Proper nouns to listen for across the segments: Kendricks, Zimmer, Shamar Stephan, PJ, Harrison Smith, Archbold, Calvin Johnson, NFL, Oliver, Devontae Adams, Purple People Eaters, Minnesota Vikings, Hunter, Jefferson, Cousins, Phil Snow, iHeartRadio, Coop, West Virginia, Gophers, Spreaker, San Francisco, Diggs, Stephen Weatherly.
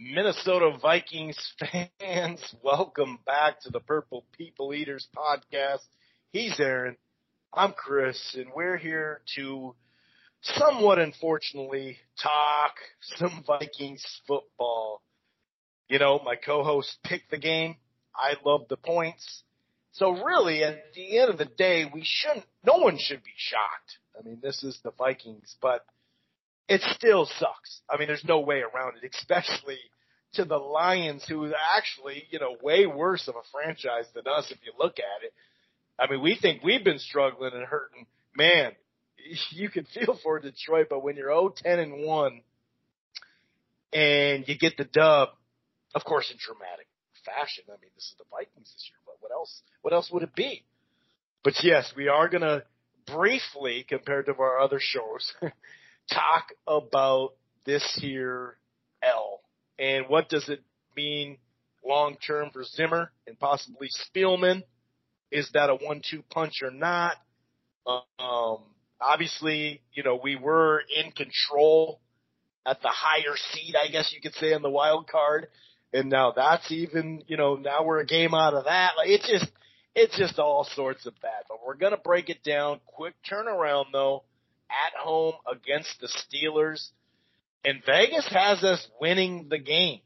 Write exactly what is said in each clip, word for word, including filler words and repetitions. Minnesota Vikings fans, welcome back to the Purple People Eaters podcast. He's Aaron, I'm Chris, and we're here to somewhat unfortunately talk some Vikings football. You know, my co-host picked the game. I love the points. So really, at the end of the day, we shouldn't, no one should be shocked. I mean, this is the Vikings, but it still sucks. I mean, there's no way around it, especially to the Lions, who is actually, you know, way worse of a franchise than us if you look at it. I mean, we think we've been struggling and hurting. Man, you can feel for Detroit, but when you're oh ten and one and you get the dub, of course, in dramatic fashion. I mean, this is the Vikings this year, but what else? What else would it be? But yes, we are going to briefly, compared to our other shows, talk about this here L and what does it mean long term for Zimmer and possibly Spielman. Is that a one two punch or not? Um, obviously, you know, we were in control at the higher seed, I guess you could say, in the wild card. And now that's even, you know, now we're a game out of that. Like, it's just, it's just all sorts of bad. But we're going to break it down. Quick turnaround, though, at home against the Steelers. And Vegas has us winning the game.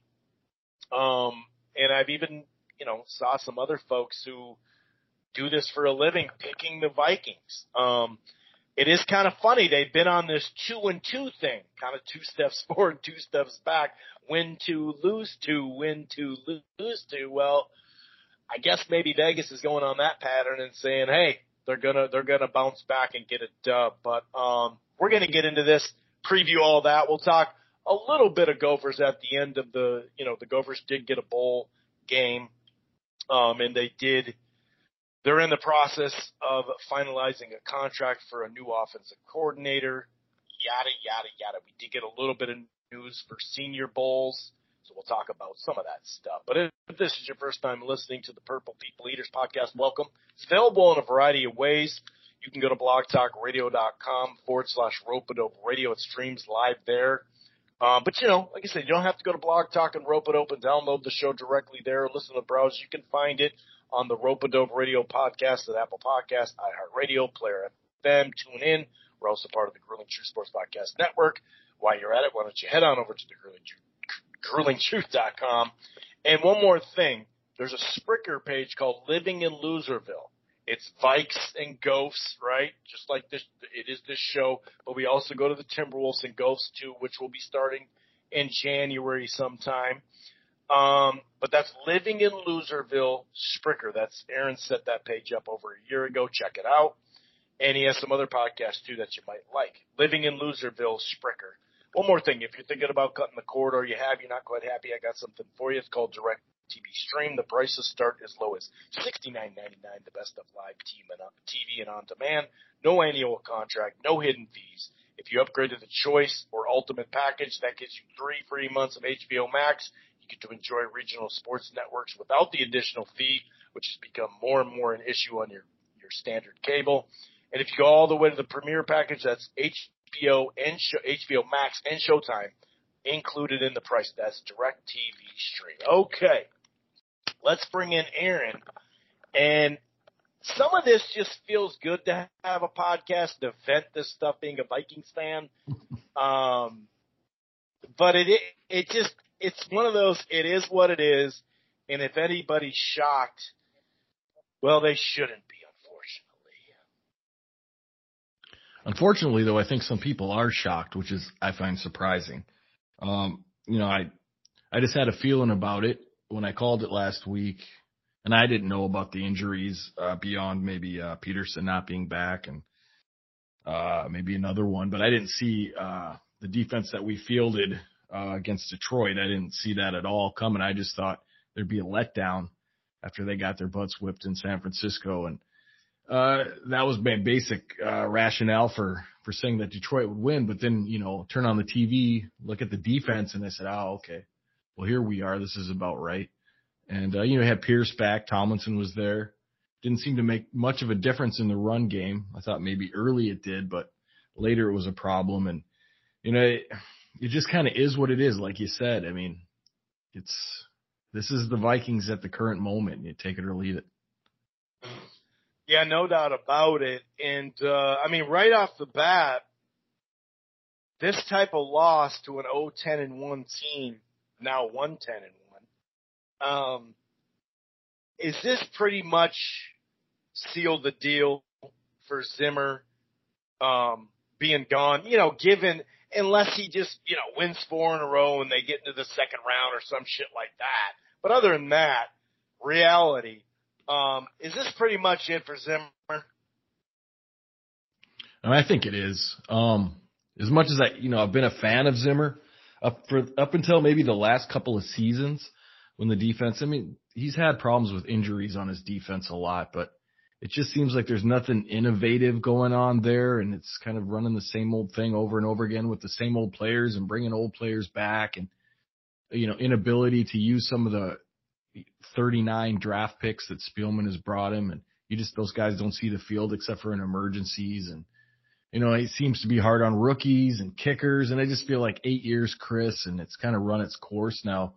Um, and I've even, you know, saw some other folks who do this for a living, picking the Vikings. Um, it is kind of funny. They've been on this two and two thing, kind of two steps forward, two steps back, win two, lose two, win two, lose two. Well, I guess maybe Vegas is going on that pattern and saying, hey, they're gonna, they're gonna bounce back and get a dub. But, um, we're gonna get into this, preview all that. We'll talk a little bit of Gophers at the end of the, you know, the Gophers did get a bowl game. Um, and they did, they're in the process of finalizing a contract for a new offensive coordinator. Yada, yada, yada. We did get a little bit of news for Senior Bowls, so we'll talk about some of that stuff. But if this is your first time listening to the Purple People Eaters podcast, welcome. It's available in a variety of ways. You can go to blog talk radio dot com forward slash Rope-A-Dope Radio. It streams live there. Uh, but, you know, like I said, you don't have to go to Blog Talk and Rope-A-Dope and download the show directly there or listen to the browser. You can find it on the Rope-A-Dope Radio podcast at Apple Podcasts, iHeartRadio, Player F M, TuneIn. We're also part of the Grueling Truth Sports Podcast Network. While you're at it, why don't you head on over to the grueling truth dot com. And one more thing. There's a Spreaker page called Living in Loserville. It's Vikes and Gophs, right? Just like this, it is this show. But we also go to the Timberwolves and Gophs, too, which will be starting in January sometime. Um, but that's Living in Loserville, Spreaker. That's Aaron set that page up over a year ago. Check it out. And he has some other podcasts, too, that you might like. Living in Loserville, Spreaker. One more thing. If you're thinking about cutting the cord or you have, you're not quite happy, I got something for you. It's called DirecTV Stream. The prices start as low as sixty-nine ninety-nine, the best of live T V and on-demand. No annual contract, no hidden fees. If you upgrade to the Choice or Ultimate package, that gets you three free months of H B O Max. You get to enjoy regional sports networks without the additional fee, which has become more and more an issue on your, your standard cable. And if you go all the way to the Premier package, that's H B O and show, H B O Max and Showtime included in the price. That's DirecTV Stream. Okay, let's bring in Aaron. And some of this just feels good to have a podcast to vent this stuff being a Vikings fan. Um, but it, it, it just... It's one of those, it is what it is, and if anybody's shocked, well, they shouldn't be, unfortunately. Unfortunately, though, I think some people are shocked, which is, I find surprising. Um, you know, I I just had a feeling about it when I called it last week, and I didn't know about the injuries uh, beyond maybe uh, Peterson not being back and uh, maybe another one, but I didn't see uh, the defense that we fielded Uh, against Detroit. I didn't see that at all coming. I just thought there'd be a letdown after they got their butts whipped in San Francisco. And uh, that was my basic uh, rationale for, for saying that Detroit would win. But then, you know, turn on the T V, look at the defense, and I said, oh, okay, well, here we are. This is about right. And, uh, you know, had Pierce back. Tomlinson was there. Didn't seem to make much of a difference in the run game. I thought maybe early it did, but later it was a problem. And, you know, it, It just kind of is what it is, like you said. I mean, it's this is the Vikings at the current moment. You take it or leave it. Yeah, no doubt about it. And, uh, I mean, right off the bat, this type of loss to an oh ten and one team, now one ten and one, um, is this pretty much sealed the deal for Zimmer um, being gone? You know, given unless he just, you know, wins four in a row and they get into the second round or some shit like that. But other than that, reality, um, is this pretty much it for Zimmer? I think it is. Um, as much as I, you know, I've been a fan of Zimmer up for up until maybe the last couple of seasons when the defense, I mean, he's had problems with injuries on his defense a lot, but it just seems like there's nothing innovative going on there, and it's kind of running the same old thing over and over again with the same old players and bringing old players back, and, you know, inability to use some of the thirty-nine draft picks that Spielman has brought him, and you just, those guys don't see the field except for in emergencies, and, you know, it seems to be hard on rookies and kickers, and I just feel like eight years, Chris, and it's kind of run its course now.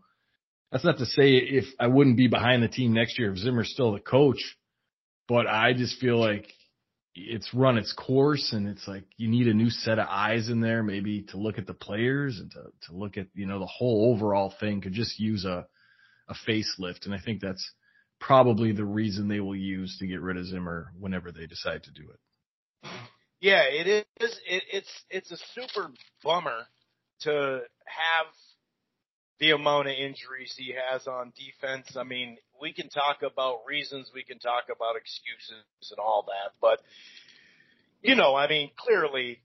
That's not to say if I wouldn't be behind the team next year if Zimmer's still the coach, but I just feel like it's run its course, and it's like you need a new set of eyes in there maybe to look at the players and to, to look at, you know, the whole overall thing could just use a, a facelift. And I think that's probably the reason they will use to get rid of Zimmer whenever they decide to do it. Yeah, it is. It, it's, it's a super bummer to have the amount of injuries he has on defense. I mean, we can talk about reasons, we can talk about excuses and all that, but, you know, I mean, clearly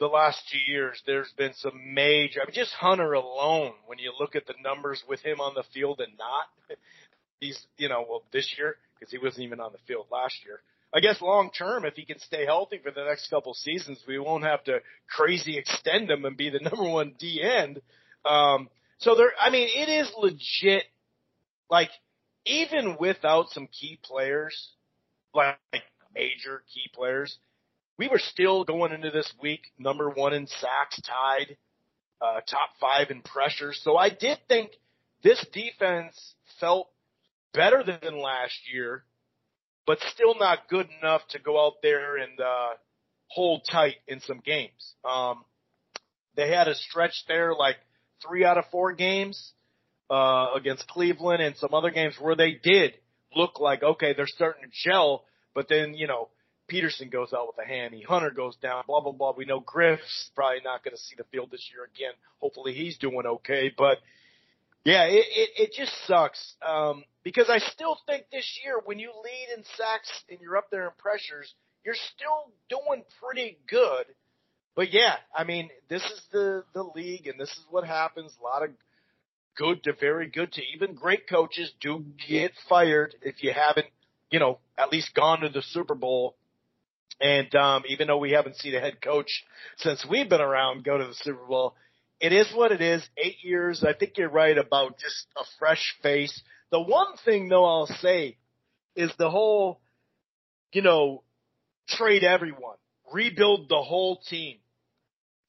the last two years there's been some major, I mean, just Hunter alone, when you look at the numbers with him on the field and not, he's, you know, well, this year, because he wasn't even on the field last year. I guess long term, if he can stay healthy for the next couple seasons, we won't have to crazy extend him and be the number one D end. Um, So there, I mean, it is legit, like, even without some key players, like, like major key players, we were still going into this week number one in sacks, tied, uh, top five in pressure. So I did think this defense felt better than last year, but still not good enough to go out there and uh, hold tight in some games. Um, they had a stretch there, like, three out of four games uh, against Cleveland and some other games where they did look like, okay, they're starting to gel, but then, you know, Peterson goes out with a hammy, Hunter goes down, blah, blah, blah. We know Griff's probably not going to see the field this year again. Hopefully he's doing okay. But, yeah, it, it, it just sucks um, because I still think this year when you lead in sacks and you're up there in pressures, you're still doing pretty good. But, yeah, I mean, this is the, the league, and this is what happens. A lot of good to very good to even great coaches do get fired if you haven't, you know, at least gone to the Super Bowl. And um, even though we haven't seen a head coach since we've been around go to the Super Bowl, it is what it is. Eight years, I think you're right about just a fresh face. The one thing, though, I'll say is the whole, you know, trade everyone, rebuild the whole team.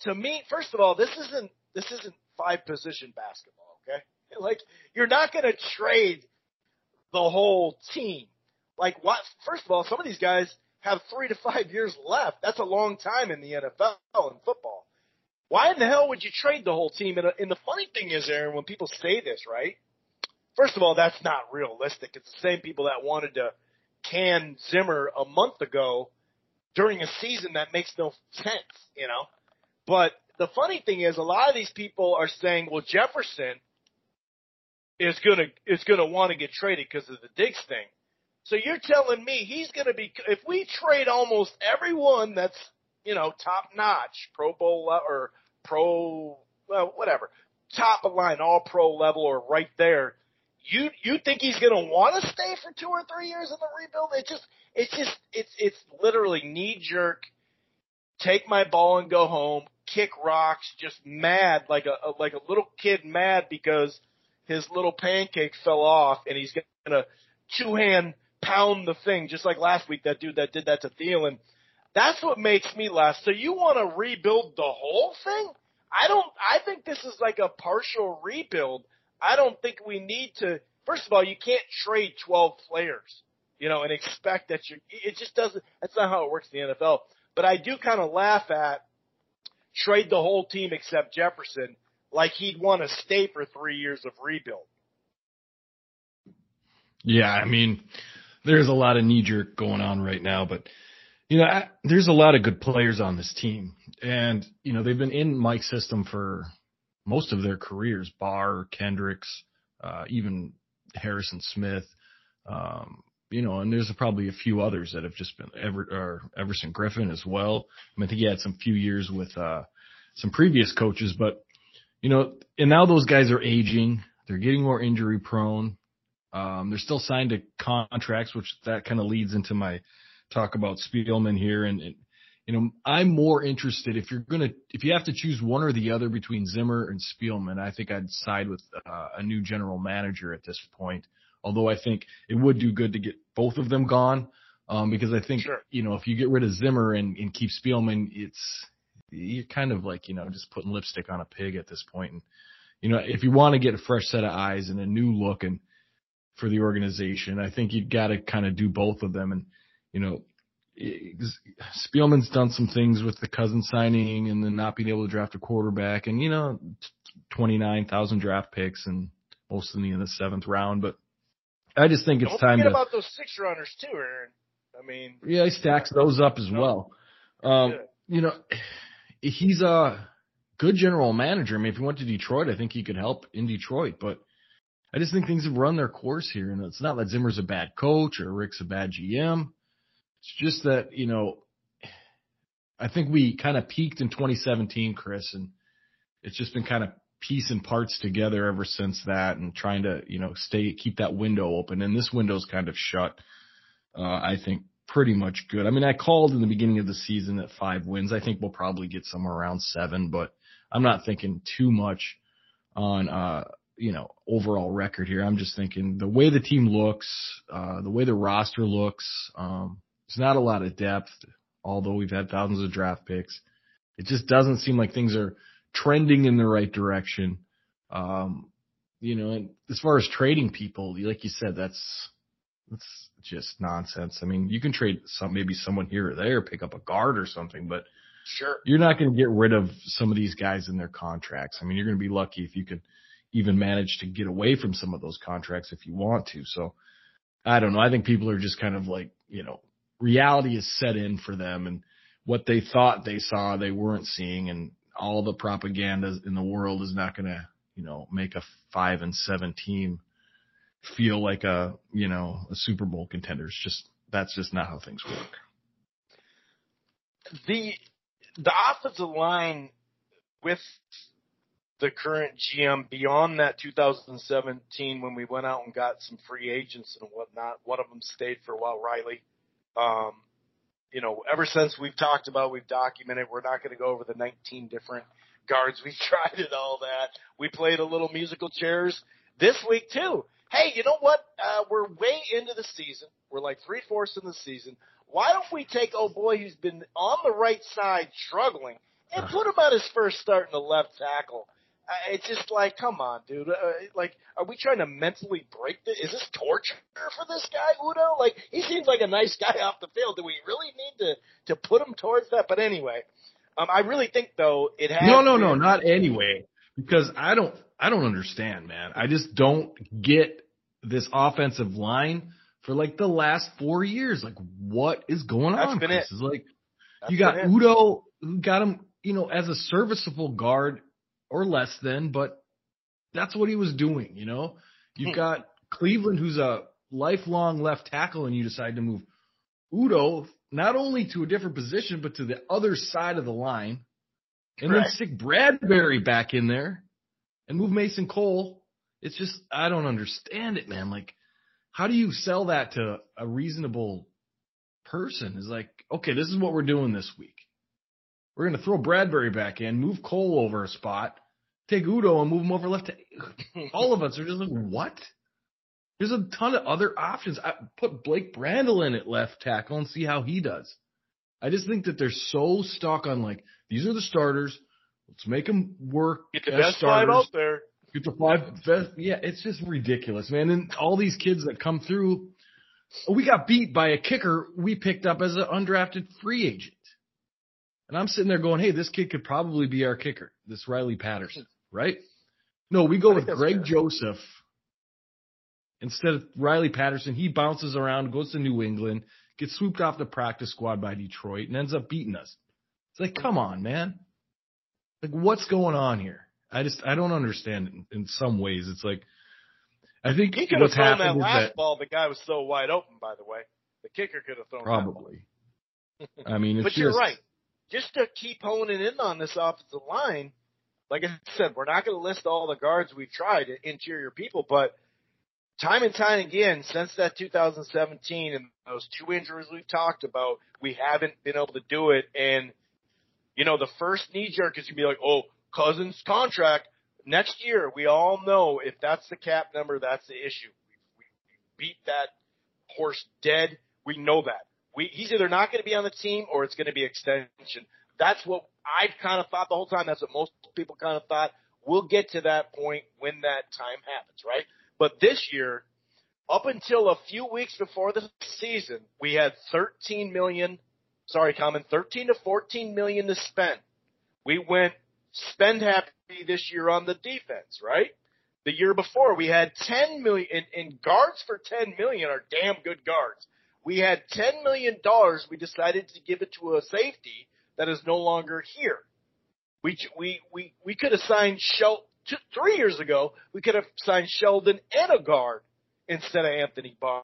To me, first of all, this isn't this isn't five position basketball, okay? Like, you're not going to trade the whole team. Like, what? First of all, some of these guys have three to five years left. That's a long time in the N F L and football. Why in the hell would you trade the whole team? And, and the funny thing is, Aaron, when people say this, right? First of all, that's not realistic. It's the same people that wanted to can Zimmer a month ago during a season that makes no sense, you know? But the funny thing is, a lot of these people are saying, well, Jefferson is going to is gonna want to get traded because of the Diggs thing. So you're telling me he's going to be – if we trade almost everyone that's, you know, top-notch, Pro Bowl or pro – well, whatever, top-of-line, all-pro level or right there, you you think he's going to want to stay for two or three years in the rebuild? It just, it's just – it's it's literally knee-jerk, take my ball and go home, kick rocks, just mad, like a, a like a little kid mad because his little pancake fell off and he's going to two-hand pound the thing, just like last week, that dude that did that to Thielen. That's what makes me laugh. So you want to rebuild the whole thing? I don't. I think this is like a partial rebuild. I don't think we need to. First of all, you can't trade twelve players, you know, and expect that you. It just doesn't. That's not how it works in the N F L. But I do kind of laugh at trade the whole team except Jefferson, like he'd want to stay for three years of rebuild. Yeah, I mean, there's a lot of knee-jerk going on right now, but, you know, I, there's a lot of good players on this team. And, you know, they've been in Mike's system for most of their careers, Barr, Kendricks, uh, even Harrison Smith, um, you know, and there's probably a few others that have just been Ever, or Everson Griffin as well. I mean, I think he had some few years with uh, some previous coaches, but, you know, and now those guys are aging. They're getting more injury prone. Um, they're still signed to contracts, which that kind of leads into my talk about Spielman here. And, and, you know, I'm more interested if you're going to, if you have to choose one or the other between Zimmer and Spielman, I think I'd side with uh, a new general manager at this point. Although I think it would do good to get both of them gone. Um, because I think, sure. you know, if you get rid of Zimmer and, and keep Spielman, it's, you're kind of like, you know, just putting lipstick on a pig at this point. And, you know, if you want to get a fresh set of eyes and a new look and, for the organization, I think you've got to kind of do both of them. And, you know, Spielman's done some things with the Cousins signing and then not being able to draft a quarterback and, you know, twenty-nine thousand draft picks and most of them in the seventh round. But I just think it's Don't time to – about those six runners too, Aaron. I mean – Yeah, he stacks those up as well. Um, you know, he's a good general manager. I mean, if he went to Detroit, I think he could help in Detroit. But I just think things have run their course here, and it's not that Zimmer's a bad coach or Rick's a bad G M. It's just that, you know, I think we kind of peaked in twenty seventeen, Chris, and it's just been kind of piecing parts together ever since that and trying to, you know, stay keep that window open. And this window's kind of shut, uh, I think, pretty much good. I mean, I called in the beginning of the season at five wins. I think we'll probably get somewhere around seven, but I'm not thinking too much on – uh you know, overall record here. I'm just thinking the way the team looks, uh, the way the roster looks, um, it's not a lot of depth, although we've had thousands of draft picks. It just doesn't seem like things are trending in the right direction. Um, you know, and as far as trading people, like you said, that's, that's just nonsense. I mean, you can trade some, maybe someone here or there, pick up a guard or something, but sure, you're not going to get rid of some of these guys in their contracts. I mean, you're going to be lucky if you can even manage to get away from some of those contracts if you want to. So I don't know. I think people are just kind of like, you know, reality is set in for them and what they thought they saw, they weren't seeing. And all the propaganda in the world is not going to, you know, make a five and seven team feel like a, you know, a Super Bowl contender. It's just, that's just not how things work. The, the offensive line with the current G M beyond that two thousand seventeen when we went out and got some free agents and whatnot. One of them stayed for a while, Riley. Um, you know, ever since we've talked about, we've documented, we're not going to go over the nineteen different guards we've tried and all that. We played a little musical chairs this week too. Hey, you know what? Uh, we're way into the season. We're like three-fourths in the season. Why don't we take old boy who's been on the right side struggling and put him on his first start in the left tackle? It's just like, come on, dude. Uh, like, are we trying to mentally break this? Is this torture for this guy, Udo? Like, he seems like a nice guy off the field. Do we really need to, to put him towards that? But anyway, um, I really think, though, it has. No, no, no, not anyway. Because I don't, I don't understand, man. I just don't get this offensive line for, like, the last four years. Like, what is going That's on? Been Chris? It. It's like, That's you got Udo, who got him, you know, as a serviceable guard. Or less than, but that's what he was doing, you know? You've got Cleveland, who's a lifelong left tackle, and you decide to move Udo not only to a different position, but to the other side of the line. And Correct. Then stick Bradbury back in there and move Mason Cole. It's just, I don't understand it, man. Like, how do you sell that to a reasonable person? It's like, okay, this is what we're doing this week. We're going to throw Bradbury back in, move Cole over a spot, take Udo and move him over left. To, all of us are just like, what? There's a ton of other options. I put Blake Brandel in at left tackle and see how he does. I just think that they're so stuck on, like, these are the starters. Let's make them work. Get the best starters. Five out there. Get the five best. Yeah, it's just ridiculous, man. And all these kids that come through, we got beat by a kicker we picked up as an undrafted free agent. And I'm sitting there going, hey, this kid could probably be our kicker, this Riley Patterson, right? No, we go with Greg fair. Joseph instead of Riley Patterson. He bounces around, goes to New England, gets swooped off the practice squad by Detroit, and ends up beating us. It's like, come on, man. Like, what's going on here? I just I don't understand it in, in some ways. It's like, I think he could have thrown that last that, ball. The guy was so wide open, by the way. The kicker could have thrown probably. That ball. I mean, it's but just, you're right. Just to keep honing in on this offensive line, like I said, we're not going to list all the guards we've tried, interior people, but time and time again, since that two thousand seventeen and those two injuries we've talked about, we haven't been able to do it. And, you know, the first knee-jerk is going to be like, oh, Cousins' contract. Next year, we all know if that's the cap number, that's the issue. We, we beat that horse dead. We know that. We, he's either not going to be on the team or it's going to be extension. That's what I kind of thought the whole time. That's what most people kind of thought. We'll get to that point when that time happens, right? But this year, up until a few weeks before the season, we had thirteen million, sorry, Common, thirteen to fourteen million to spend. We went spend happy this year on the defense, right? The year before, we had ten million in, in guards for ten million are damn good guards. We had ten million dollars. We decided to give it to a safety that is no longer here. We we we, we could have signed Shel two, three years ago. We could have signed Sheldon and a guard instead of Anthony Barr.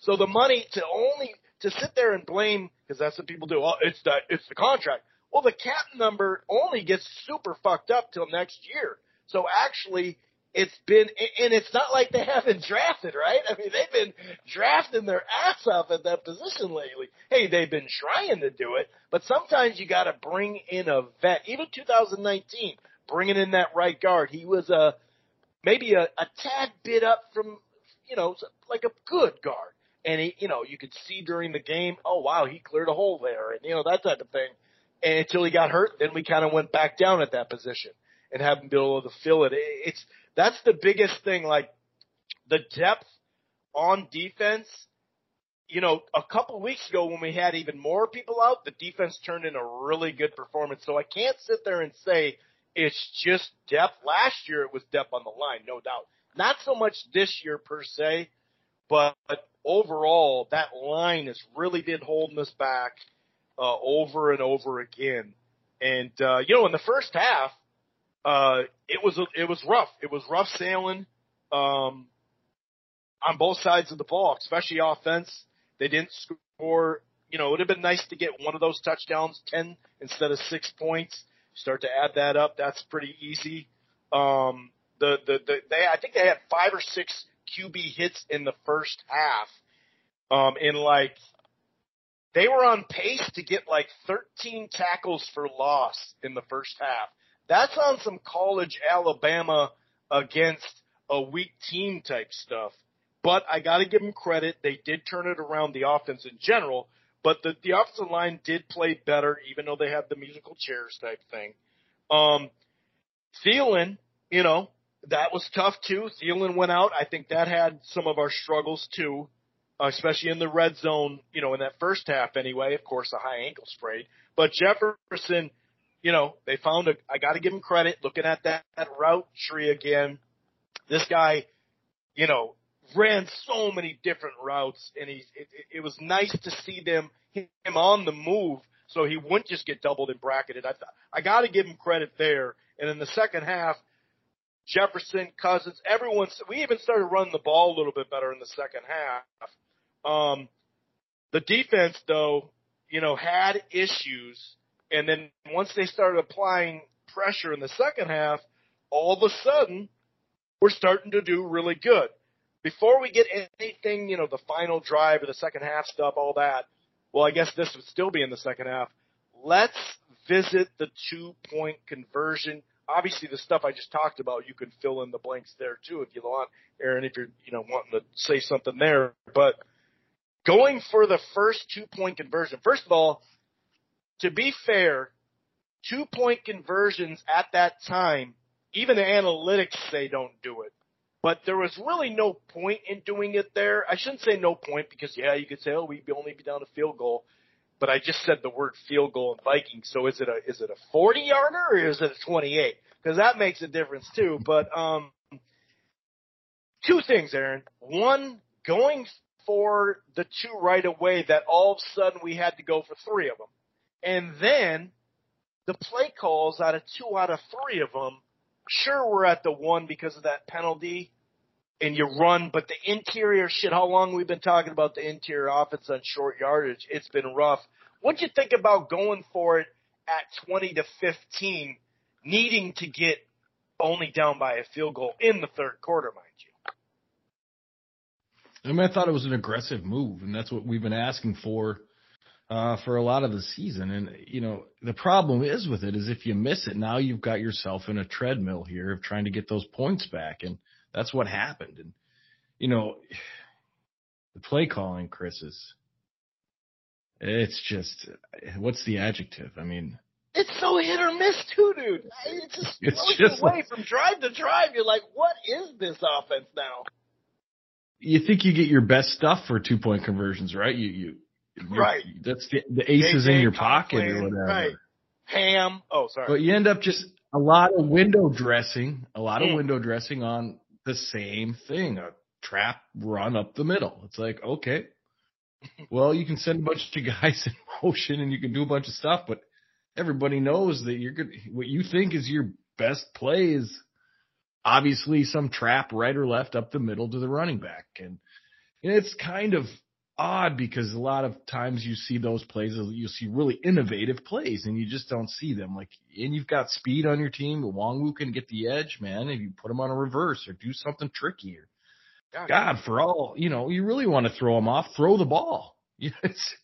So the money to only to sit there and blame, because that's what people do. Oh, it's the it's the contract. Well, the cap number only gets super fucked up till next year. So actually, it's been – and it's not like they haven't drafted, right? I mean, they've been drafting their ass off at that position lately. Hey, they've been trying to do it, but sometimes you got to bring in a vet. Even two thousand nineteen, bringing in that right guard, he was a maybe a, a tad bit up from, you know, like a good guard. And, he, you know, you could see during the game, oh, wow, he cleared a hole there and, you know, that type of thing. And until he got hurt, then we kind of went back down at that position and haven't been able to fill it. It's that's the biggest thing, like the depth on defense. You know, a couple weeks ago when we had even more people out, the defense turned in a really good performance. So I can't sit there and say it's just depth. Last year it was depth on the line, no doubt. Not so much this year per se, but overall that line has really been holding us back. Uh, over and over again. And, uh, you know, in the first half, uh, it was, it was rough. It was rough sailing, um, on both sides of the ball, especially offense. They didn't score. You know, it would have been nice to get one of those touchdowns, ten instead of six points. Start to add that up. That's pretty easy. Um, the, the, the, they, I think they had five or six Q B hits in the first half. Um, in like, They were on pace to get like thirteen tackles for loss in the first half. That's on some college Alabama against a weak team type stuff. But I got to give them credit. They did turn it around, the offense in general. But the, the offensive line did play better, even though they had the musical chairs type thing. Um, Thielen, you know, that was tough too. Thielen went out. I think that had some of our struggles too. Especially in the red zone, you know, in that first half anyway, of course, a high ankle sprain. But Jefferson, you know, they found a – I got to give him credit looking at that, that route tree again. This guy, you know, ran so many different routes, and he, it, it was nice to see them him on the move so he wouldn't just get doubled and bracketed. I, I got to give him credit there. And in the second half, Jefferson, Cousins, everyone – we even started running the ball a little bit better in the second half. Um, the defense, though, you know, had issues, and then once they started applying pressure in the second half, all of a sudden we're starting to do really good. Before we get anything, you know, the final drive or the second half stuff, all that, well, I guess this would still be in the second half. Let's visit the two-point conversion. Obviously, the stuff I just talked about, you can fill in the blanks there, too, if you want, Aaron, if you're, you know, wanting to say something there, but – going for the first two-point conversion. First of all, to be fair, two-point conversions at that time even the analytics say don't do it. But there was really no point in doing it there. I shouldn't say no point because, yeah, you could say, oh, we'd only be down a field goal. But I just said the word field goal in Vikings. So is it a is it a forty-yarder or is it a twenty-eight? Because that makes a difference too. But um, two things, Aaron. One, going for the two right away that all of a sudden we had to go for three of them. And then the play calls out of two out of three of them, sure we're at the one because of that penalty and you run, but the interior shit, how long we've been talking about the interior offense on short yardage, it's been rough. What'd you think about going for it at twenty to fifteen, needing to get only down by a field goal in the third quarter, mind you? I mean, I thought it was an aggressive move, and that's what we've been asking for uh, for a lot of the season. And, you know, the problem is with it is if you miss it, now you've got yourself in a treadmill here of trying to get those points back, and that's what happened. And, you know, the play calling, Chris, is – it's just – what's the adjective? I mean – it's so hit or miss, too, dude. It just it's just away like, from drive to drive. You're like, what is this offense now? You think you get your best stuff for two-point conversions, right? You, you, right. That's the, the ace is in your pocket playing, or whatever. Right. Ham. Oh, sorry. But you end up just a lot of window dressing, a lot mm. of window dressing on the same thing, a trap run up the middle. It's like, okay, well, you can send a bunch of guys in motion and you can do a bunch of stuff, but everybody knows that you're good. What you think is your best play is obviously some trap right or left up the middle to the running back. And it's kind of odd because a lot of times you see those plays, you see really innovative plays and you just don't see them. Like, and you've got speed on your team. Wongwu can get the edge, man. If you put him on a reverse or do something trickier, God, God for all, you know, you really want to throw him off, throw the ball. It's,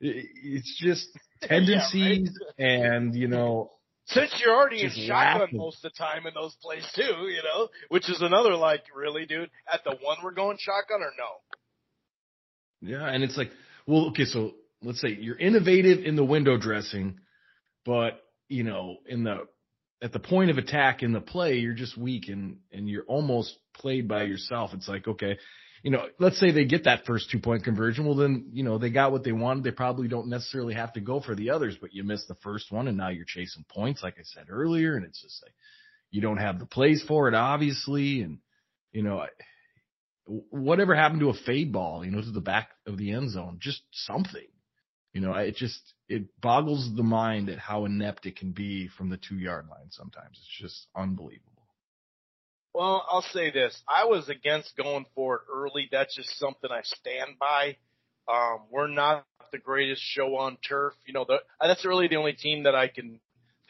it's just tendencies yeah, right? and, you know, since you're already in shotgun laughing. Most of the time in those plays too, you know, which is another like, really, dude, at the one we're going shotgun or no? Yeah, and it's like, well, okay, so let's say you're innovative in the window dressing, but, you know, in the at the point of attack in the play, you're just weak and, and you're almost played by yourself. It's like, okay, you know, let's say they get that first two-point conversion. Well, then, you know, they got what they wanted. They probably don't necessarily have to go for the others, but you missed the first one, and now you're chasing points, like I said earlier, and it's just like you don't have the plays for it, obviously, and, you know, whatever happened to a fade ball, you know, to the back of the end zone, just something. You know, it just it boggles the mind at how inept it can be from the two-yard line sometimes. It's just unbelievable. Well, I'll say this. I was against going for it early. That's just something I stand by. Um, we're not the greatest show on turf. You know, the, that's really the only team that I can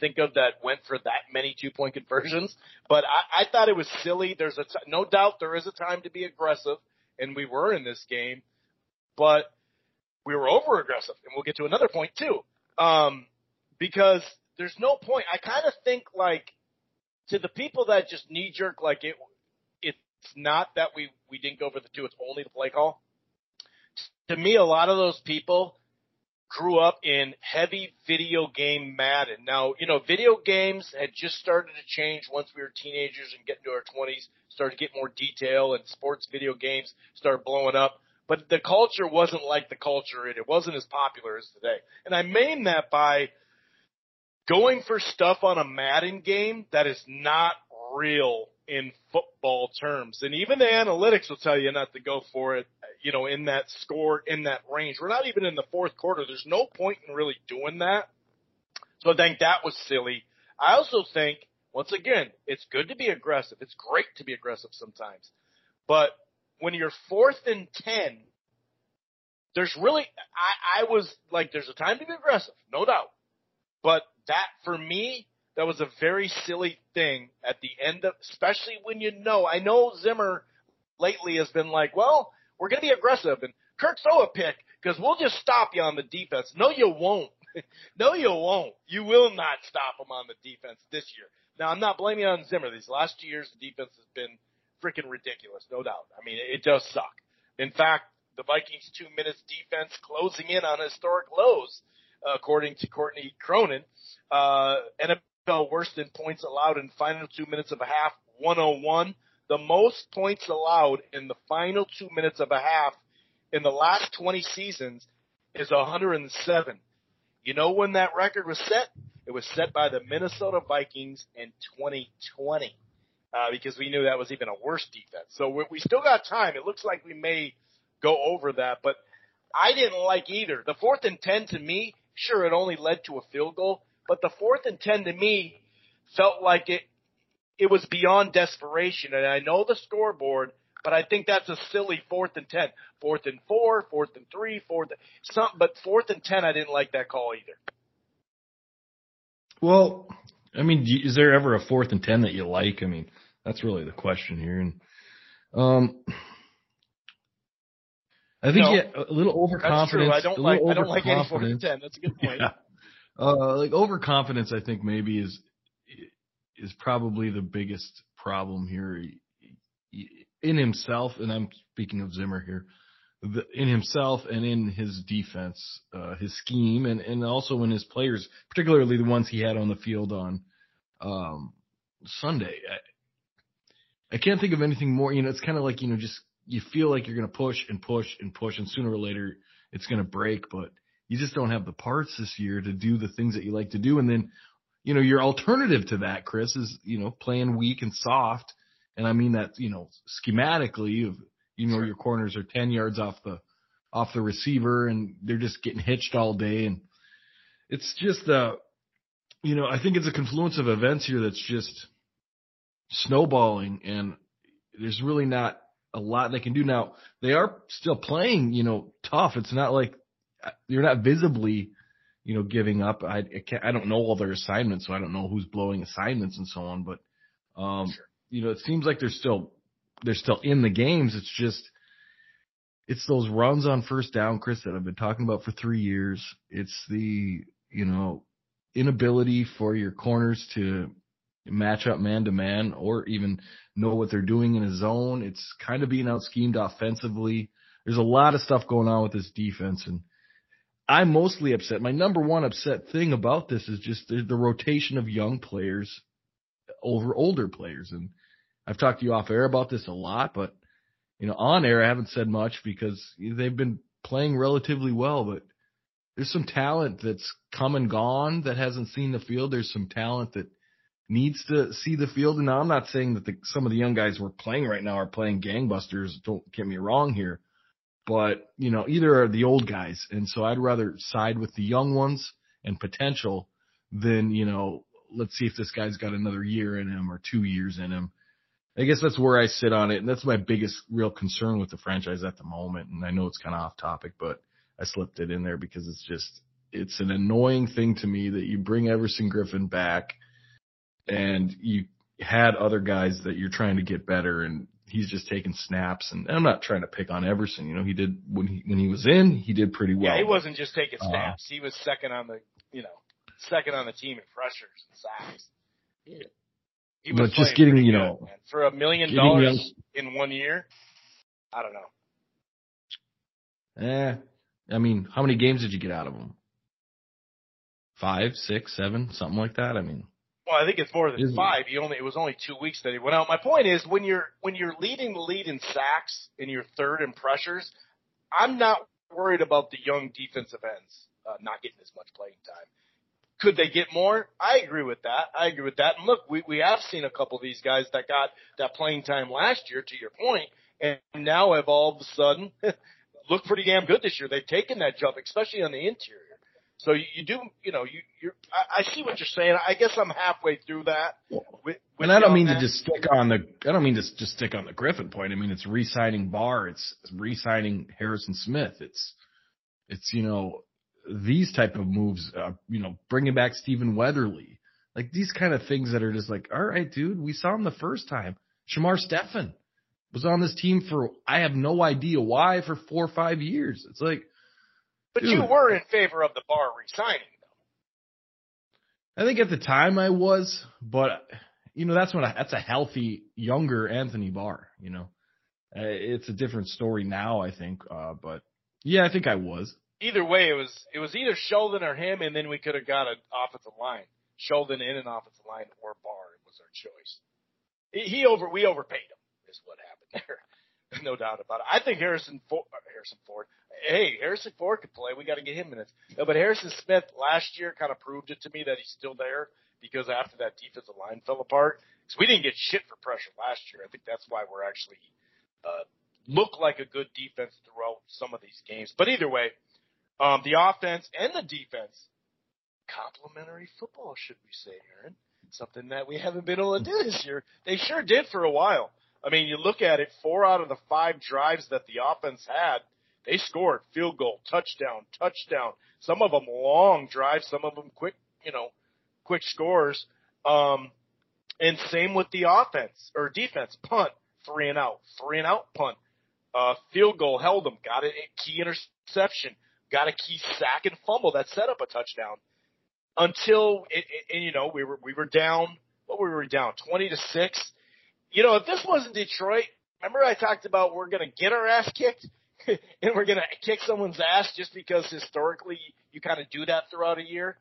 think of that went for that many two-point conversions. But I, I thought it was silly. There's a t- no doubt there is a time to be aggressive, and we were in this game. But we were over-aggressive, and we'll get to another point too, um, because there's no point. I kind of think like, to the people that just knee-jerk, like, it, it's not that we, we didn't go for the two, it's only the play call. To me, a lot of those people grew up in heavy video game Madden. Now, you know, video games had just started to change once we were teenagers and getting into our twenties, started to get more detail, and sports video games started blowing up. But the culture wasn't like the culture, and it wasn't as popular as today. And I mean that by going for stuff on a Madden game that is not real in football terms. And even the analytics will tell you not to go for it, you know, in that score, in that range. We're not even in the fourth quarter. There's no point in really doing that. So I think that was silly. I also think, once again, it's good to be aggressive. It's great to be aggressive sometimes. But when you're fourth and ten, there's really – I was like, there's a time to be aggressive, no doubt. But that, for me, that was a very silly thing at the end of, especially when you know. I know Zimmer lately has been like, well, we're going to be aggressive, and Kirk throw a pick because we'll just stop you on the defense. No, you won't. No, you won't. You will not stop them on the defense this year. Now, I'm not blaming it on Zimmer. These last two years, the defense has been freaking ridiculous, no doubt. I mean, it does suck. In fact, the Vikings' two minutes defense closing in on historic lows, according to Courtney Cronin, uh, and a N F L worst in points allowed in final two minutes of a half, one oh one. The most points allowed in the final two minutes of a half in the last twenty seasons is one hundred seven. You know when that record was set? It was set by the Minnesota Vikings in twenty twenty uh, because we knew that was even a worse defense. So we, we still got time. It looks like we may go over that, but I didn't like either. The fourth and ten to me, sure, it only led to a field goal, but the fourth and ten to me felt like it it was beyond desperation. And I know the scoreboard, but I think that's a silly fourth and ten. Fourth and four, fourth and three, fourth and something, but fourth and ten, I didn't like that call either. Well, I mean, is there ever a fourth and ten that you like? I mean, that's really the question here. And um, I think no, you a little overconfidence. That's true. I don't like I don't like any fourth and ten. That's a good point. Yeah. Uh, like overconfidence, I think maybe is is probably the biggest problem here in himself. And I'm speaking of Zimmer here. The, in himself and in his defense, uh, his scheme, and, and also in his players, particularly the ones he had on the field on um, Sunday. I, I can't think of anything more. You know, it's kind of like, you know, just you feel like you're going to push and push and push, and sooner or later it's going to break, but you just don't have the parts this year to do the things that you like to do. And then, you know, your alternative to that, Chris, is, you know, playing weak and soft. And I mean that, you know, schematically of – you know, sure. Your corners are ten yards off the off the receiver, and they're just getting hitched all day. And it's just, uh, you know, I think it's a confluence of events here that's just snowballing, and there's really not a lot they can do. Now, they are still playing, you know, tough. It's not like you're not visibly, you know, giving up. I, I, can't, I don't know all their assignments, so I don't know who's blowing assignments and so on. But, um, sure. you know, it seems like they're still – they're still in the games. It's just, it's those runs on first down, Chris, that I've been talking about for three years. It's the, you know, inability for your corners to match up man to man or even know what they're doing in a zone. It's kind of being out schemed offensively. There's a lot of stuff going on with this defense, and I'm mostly upset. My number one upset thing about this is just the, the rotation of young players over older players. And I've talked to you off air about this a lot, but, you know, on air I haven't said much because they've been playing relatively well, but there's some talent that's come and gone that hasn't seen the field. There's some talent that needs to see the field. And now I'm not saying that the, some of the young guys we're playing right now are playing gangbusters. Don't get me wrong here, but, you know, either are the old guys. And so I'd rather side with the young ones and potential than, you know, let's see if this guy's got another year in him or two years in him. I guess that's where I sit on it, and that's my biggest real concern with the franchise at the moment. And I know it's kind of off topic, but I slipped it in there because it's just it's an annoying thing to me that you bring Everson Griffin back and you had other guys that you're trying to get better, and he's just taking snaps. And I'm not trying to pick on Everson. You know, he did when he when he was in, he did pretty well. Yeah, he wasn't just taking snaps. Uh, he was second on the you know second on the team in pressures and sacks. Yeah. He was but just getting, you know, good, for a million dollars in one year, I don't know. Eh, I mean, how many games did you get out of him? Five, six, seven, something like that. I mean, well, I think it's more than five. He only it was only two weeks that he went out. My point is, when you're when you're leading the lead in sacks and you're third in pressures, I'm not worried about the young defensive ends uh, not getting as much playing time. Could they get more? I agree with that. I agree with that. And look, we, we have seen a couple of these guys that got that playing time last year, to your point, and now have all of a sudden looked pretty damn good this year. They've taken that jump, especially on the interior. So you, you do, you know, you, you're, I, I see what you're saying. I guess I'm halfway through that. With, with and I don't mean that. to just stick on the, I don't mean to just stick on the Griffin point. I mean, it's re-signing Barr. It's re-signing Harrison Smith. It's, it's, you know, these type of moves, uh, you know, bringing back Stephen Weatherly, like these kind of things that are just like, all right, dude, we saw him the first time. Shamar Stephan was on this team for, I have no idea why, for four or five years. It's like, but dude, you were in favor of the Barr resigning, though. I think at the time I was, but you know, that's when I, that's a healthy, younger Anthony Barr. You know, uh, it's a different story now, I think. Uh, but yeah, I think I was. Either way, it was it was either Sheldon or him, and then we could have got an offensive line. Sheldon and an offensive line or Barr was our choice. He over we overpaid him is what happened there. No doubt about it. I think Harrison Ford, Harrison Ford, hey, Harrison Ford could play. We got to get him minutes. No, but Harrison Smith last year kind of proved it to me that he's still there because after that defensive line fell apart, because we didn't get shit for pressure last year. I think that's why we're actually uh, look like a good defense throughout some of these games. But either way, um, the offense and the defense, complimentary football, should we say, Aaron? Something that we haven't been able to do this year. They sure did for a while. I mean, you look at it, four out of the five drives that the offense had, they scored field goal, touchdown, touchdown. Some of them long drives, some of them quick, you know, quick scores. Um, and same with the offense or defense, punt, three and out, three and out punt. Uh, field goal held them, got a key interception, got a key sack and fumble that set up a touchdown until, it, it, and you know, we were, we were down, what we were down, twenty to six. You know, if this wasn't Detroit, remember I talked about we're going to get our ass kicked and we're going to kick someone's ass just because historically you kind of do that throughout a year.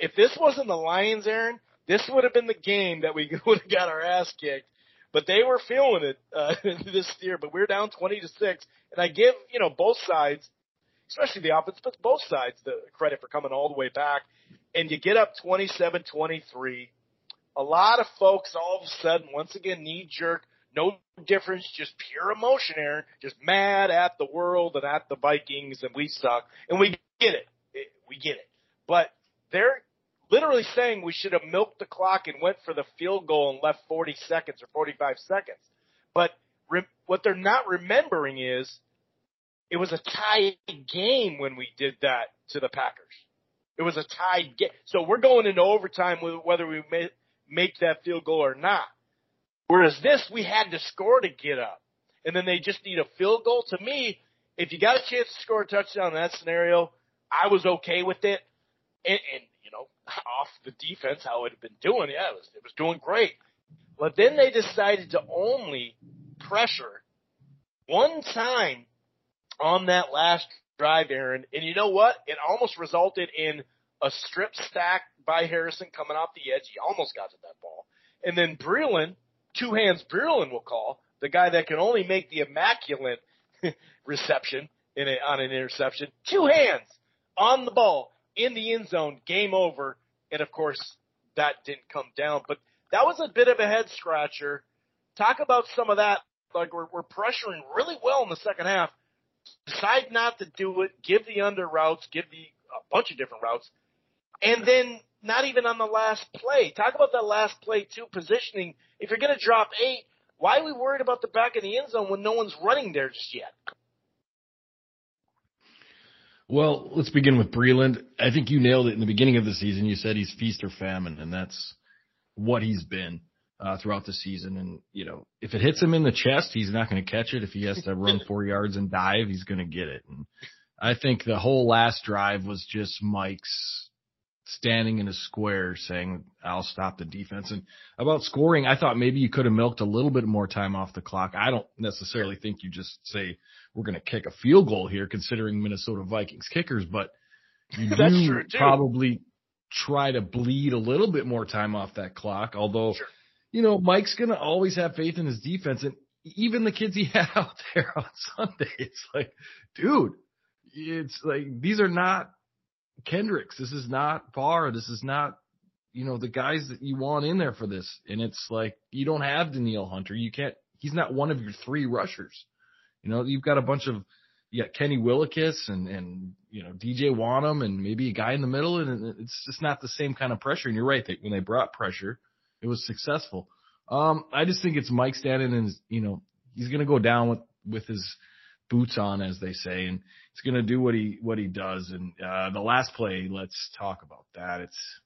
If this wasn't the Lions, Aaron, this would have been the game that we would have got our ass kicked. But they were feeling it uh, this year. But we're down twenty to six. And I give, you know, both sides, especially the offense, but both sides the credit for coming all the way back. And you get up twenty-seven twenty-three. A lot of folks all of a sudden, once again, knee-jerk, no difference, just pure emotion, Aaron, just mad at the world and at the Vikings, and we suck. And we get it. We get it. But they're literally saying we should have milked the clock and went for the field goal and left forty seconds or forty-five seconds. But re- what they're not remembering is it was a tie game when we did that to the Packers. It was a tied game. So we're going into overtime with whether we made – make that field goal or not. Whereas this, we had to score to get up. And then they just need a field goal. To me, if you got a chance to score a touchdown in that scenario, I was okay with it. And, and you know, off the defense, how it had been doing, yeah, it was, it was doing great. But then they decided to only pressure one time on that last drive, Aaron. And you know what? It almost resulted in a strip sack by Harrison coming off the edge. He almost got to that ball. And then Breland, two hands Breland will call, the guy that can only make the immaculate reception in a, on an interception. Two hands on the ball in the end zone, game over. And, of course, that didn't come down. But that was a bit of a head-scratcher. Talk about some of that. Like, we're, we're pressuring really well in the second half. Decide not to do it. Give the under routes. Give the a bunch of different routes. And then not even on the last play. Talk about that last play, too, positioning. If you're going to drop eight, why are we worried about the back of the end zone when no one's running there just yet? Well, let's begin with Breland. I think you nailed it in the beginning of the season. You said he's feast or famine, and that's what he's been uh, throughout the season. And, you know, if it hits him in the chest, he's not going to catch it. If he has to run four yards and dive, he's going to get it. And I think the whole last drive was just Mike's standing in a square saying, I'll stop the defense. And about scoring, I thought maybe you could have milked a little bit more time off the clock. I don't necessarily think you just say we're going to kick a field goal here considering Minnesota Vikings kickers, but you do true, probably try to bleed a little bit more time off that clock. Although, sure. you know, Mike's going to always have faith in his defense. And even the kids he had out there on Sunday, it's like, dude, it's like, these are not Kendricks. This is not Barr. This is not, you know, the guys that you want in there for this. And it's like, you don't have Daniil Hunter. You can't, he's not one of your three rushers. You know, you've got a bunch of, you got Kenny Willekes and, and, you know, D J Wanham and maybe a guy in the middle. And it's just not the same kind of pressure. And you're right that when they brought pressure, it was successful. Um, I just think it's Mike Stanton and, you know, he's going to go down with, with his boots on, as they say, and he's going to do what he what he does. And uh, the last play, let's talk about that. It's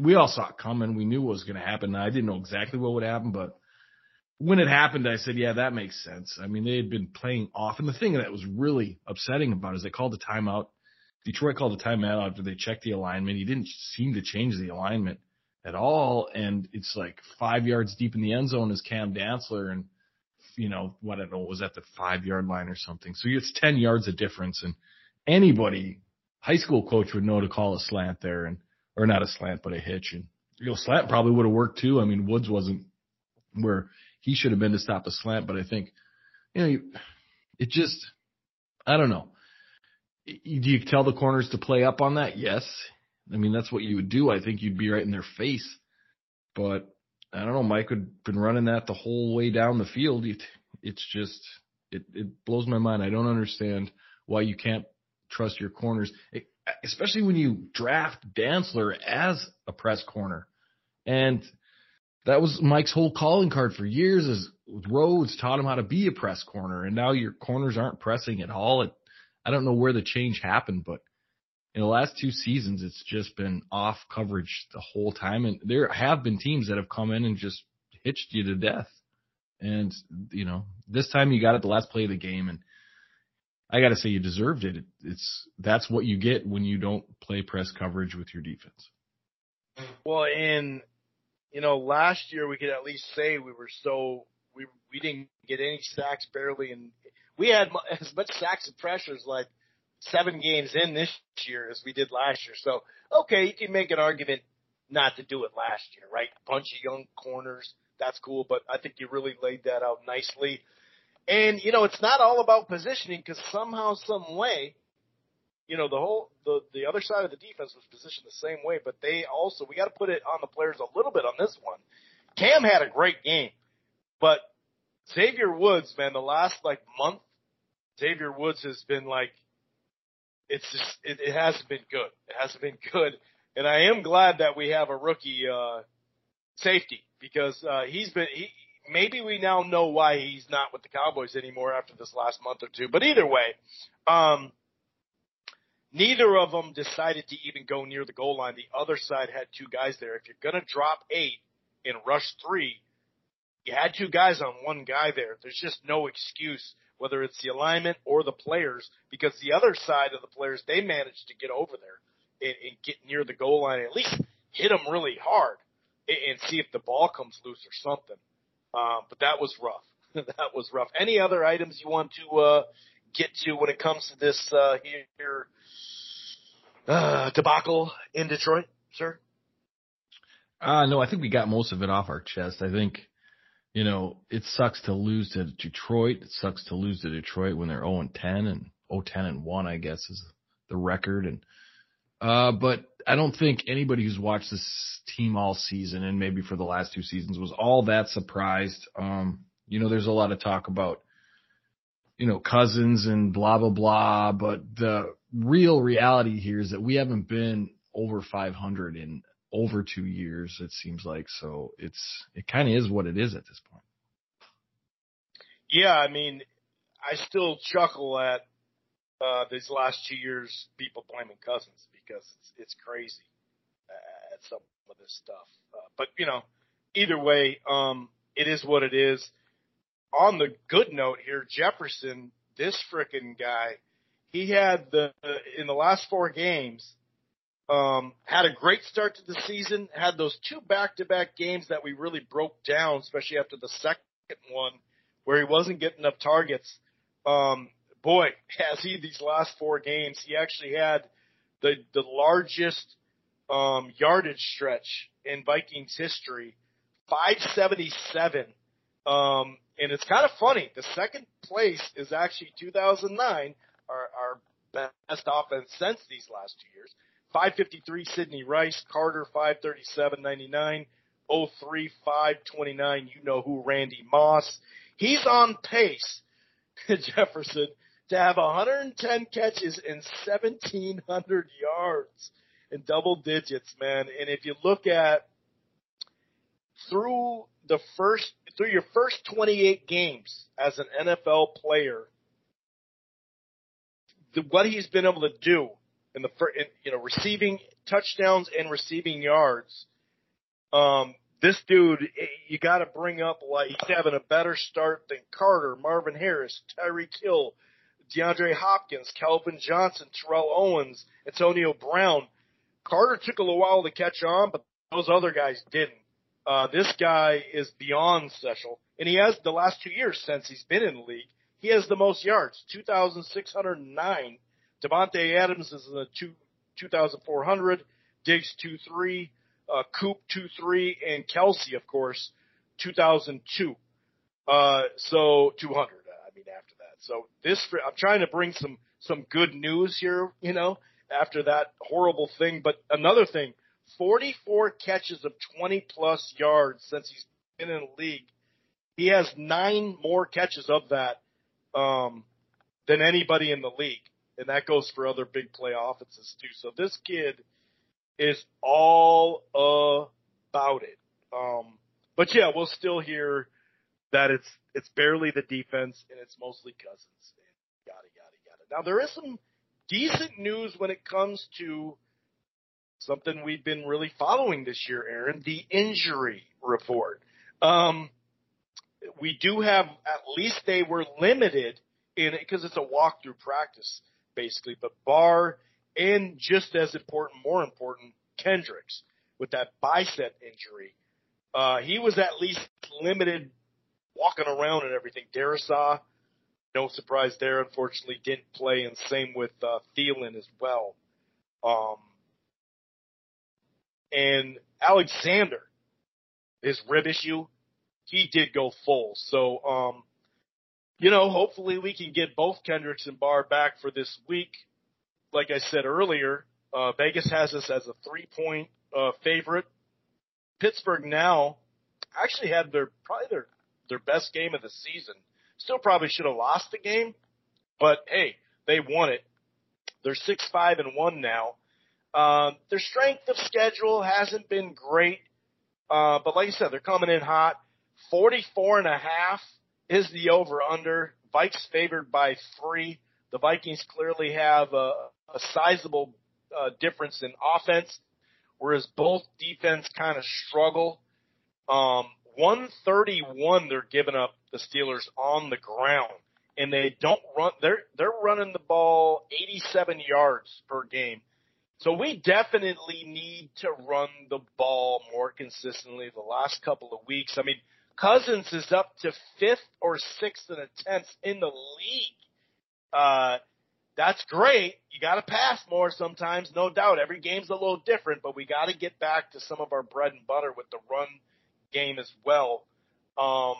we all saw it coming. We knew what was going to happen. I didn't know exactly what would happen, but when it happened, I said, yeah, that makes sense. I mean, they had been playing off. And the thing that was really upsetting about it is they called a timeout. Detroit called a timeout after they checked the alignment. He didn't seem to change the alignment at all. And it's like five yards deep in the end zone is Cam Dantzler. And you know, what I don't know, was at the five-yard line or something. So it's ten yards of difference, and anybody, high school coach would know to call a slant there. And or not a slant, but a hitch. And, you know, slant probably would have worked too. I mean, Woods wasn't where he should have been to stop a slant, but I think, you know, it just, I don't know. Do you tell the corners to play up on that? Yes. I mean, that's what you would do. I think you'd be right in their face, but I don't know. Mike had been running that the whole way down the field. It, it's just, it, it blows my mind. I don't understand why you can't trust your corners, it, especially when you draft Dantzler as a press corner. And that was Mike's whole calling card for years is Rhodes taught him how to be a press corner. And now your corners aren't pressing at all. It, I don't know where the change happened, but in the last two seasons, it's just been off coverage the whole time. And there have been teams that have come in and just hitched you to death. And, you know, this time you got it the last play of the game. And I got to say you deserved it. it. It's that's what you get when you don't play press coverage with your defense. Well, in, you know, last year we could at least say we were so we we didn't get any sacks barely. And we had as much sacks and pressures like seven games in this year as we did last year. So, okay, you can make an argument not to do it last year, right? A bunch of young corners, that's cool, but I think you really laid that out nicely. And, you know, it's not all about positioning because somehow, some way, you know, the whole the, the other side of the defense was positioned the same way, but they also, we got to put it on the players a little bit on this one. Cam had a great game, but Xavier Woods, man, the last, like, month, Xavier Woods has been, like, It's just, it, it hasn't been good. It hasn't been good. And I am glad that we have a rookie, uh, safety because, uh, he's been, he, maybe we now know why he's not with the Cowboys anymore after this last month or two. But either way, um, neither of them decided to even go near the goal line. The other side had two guys there. If you're going to drop eight and rush three, you had two guys on one guy there. There's just no excuse, whether it's the alignment or the players, because the other side of the players, they managed to get over there and, and get near the goal line, and at least hit them really hard and, and see if the ball comes loose or something. Um, but that was rough. That was rough. Any other items you want to uh, get to when it comes to this uh, here uh, debacle in Detroit, sir? Uh, no, I think we got most of it off our chest. I think – You know, it sucks to lose to Detroit. It sucks to lose to Detroit when they're oh and ten and oh ten and one, I guess, is the record. And uh, but I don't think anybody who's watched this team all season and maybe for the last two seasons was all that surprised. Um, you know, there's a lot of talk about, you know, Cousins and blah, blah, blah. But the real reality here is that we haven't been over five hundred in over two years, it seems like. So it's, it kind of is what it is at this point. Yeah. I mean, I still chuckle at, uh, these last two years, people blaming Cousins because it's, it's crazy uh, at some of this stuff. Uh, but you know, either way, um, it is what it is. On the good note here, Jefferson, this frickin' guy, he had the, uh, in the last four games, Um, had a great start to the season, had those two back-to-back games that we really broke down, especially after the second one where he wasn't getting enough targets. Um, boy, has he these last four games, he actually had the, the largest um, yardage stretch in Vikings history, five seventy-seven. Um, and it's kind of funny. The second place is actually two thousand nine, our, our best offense since these last two years. five fifty-three, Sidney Rice, Carter, five thirty-seven ninety-nine, oh three, five twenty-nine, you know who, Randy Moss. He's on pace, Jefferson, to have one hundred ten catches and seventeen hundred yards in double digits, man. And if you look at through the first, through your first twenty-eight games as an N F L player, the, what he's been able to do, in the in, you know, receiving touchdowns and receiving yards, um, this dude, you got to bring up like he's having a better start than Carter, Marvin Harris, Tyreek Hill, DeAndre Hopkins, Calvin Johnson, Terrell Owens, Antonio Brown. Carter took a little while to catch on, but those other guys didn't. Uh, this guy is beyond special, and he has the last two years since he's been in the league, he has the most yards, two thousand six hundred nine. Devontae Adams is in the two, two thousand four hundred. Diggs two three, uh, Coop two three, and Kelsey, of course, two thousand two. Uh, so two hundred, I mean, after that. So this, I'm trying to bring some, some good news here, you know, after that horrible thing. But another thing, forty-four catches of twenty plus yards since he's been in the league. He has nine more catches of that, um, than anybody in the league. And that goes for other big play offenses too. So this kid is all about it. Um, but yeah, we'll still hear that it's, it's barely the defense and it's mostly Cousins. And yada, yada, yada. Now there is some decent news when it comes to something we've been really following this year, Aaron, the injury report. Um, we do have, at least they were limited in it because it's a walkthrough practice basically, but Barr and just as important, more important, Kendricks with that bicep injury. Uh, he was at least limited walking around and everything. Darrisaw, no surprise there, unfortunately didn't play, and same with uh, Thielen as well. Um, and Alexander, his rib issue, he did go full. So, um, you know, hopefully we can get both Kendricks and Barr back for this week. Like I said earlier, uh, Vegas has us as a three-point uh, favorite. Pittsburgh now actually had their probably their, their best game of the season. Still probably should have lost the game, but, hey, they won it. They're six five and one now. Uh, their strength of schedule hasn't been great, uh, but like I said, they're coming in hot. forty-four and a half is the over-under. Vikes favored by three. The Vikings clearly have a, a sizable uh, difference in offense, whereas both defense kind of struggle. Um, one thirty-one they're giving up, the Steelers, on the ground, and they don't run. They're they're running the ball eighty-seven yards per game. So we definitely need to run the ball more consistently the last couple of weeks. I mean, Cousins is up to fifth or sixth in attempts in the league. Uh, that's great. You got to pass more sometimes, no doubt. Every game's a little different, but we got to get back to some of our bread and butter with the run game as well. Um,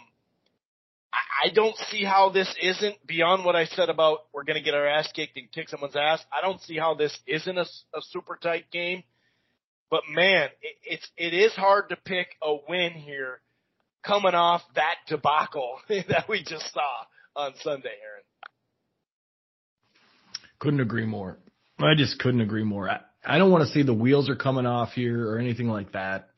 I, I don't see how this isn't, beyond what I said about we're going to get our ass kicked and kick someone's ass, I don't see how this isn't a, a super tight game. But, man, it, it's, it is hard to pick a win here coming off that debacle that we just saw on Sunday, Aaron. Couldn't agree more. I just couldn't agree more. I, I don't want to say the wheels are coming off here or anything like that,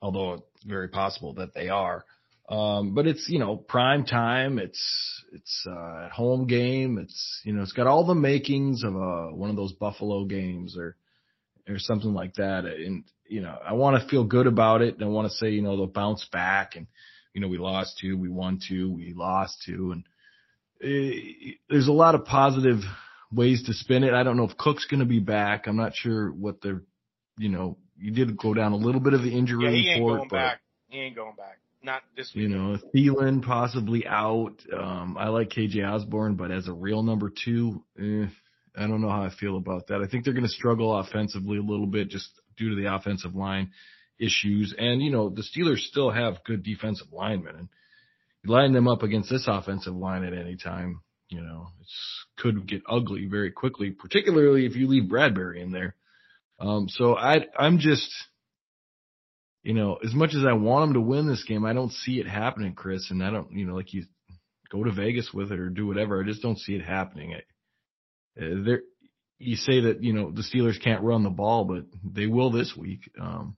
although it's very possible that they are. Um, but it's, you know, prime time. It's, it's uh, at home game. It's, you know, it's got all the makings of uh, one of those Buffalo games or, or something like that. And, you know, I want to feel good about it. And I want to say, you know, they'll bounce back and, you know, we lost two, we won two, we lost two. And it, it, there's a lot of positive ways to spin it. I don't know if Cook's going to be back. I'm not sure what they're, you know, you did go down a little bit of the injury yeah, he ain't report, going but back. He ain't going back. Not this week. You know, Thielen possibly out. Um, I like K J Osborne, but as a real number two, eh, I don't know how I feel about that. I think they're going to struggle offensively a little bit just due to the offensive line issues. And, you know, the Steelers still have good defensive linemen. And you line them up against this offensive line at any time, you know, it could get ugly very quickly, particularly if you leave Bradbury in there. Um, so I, I'm just, you know, as much as I want them to win this game, I don't see it happening, Chris. And I don't, you know, like you go to Vegas with it or do whatever. I just don't see it happening. I, uh, there, you say that, you know, the Steelers can't run the ball, but they will this week. Um,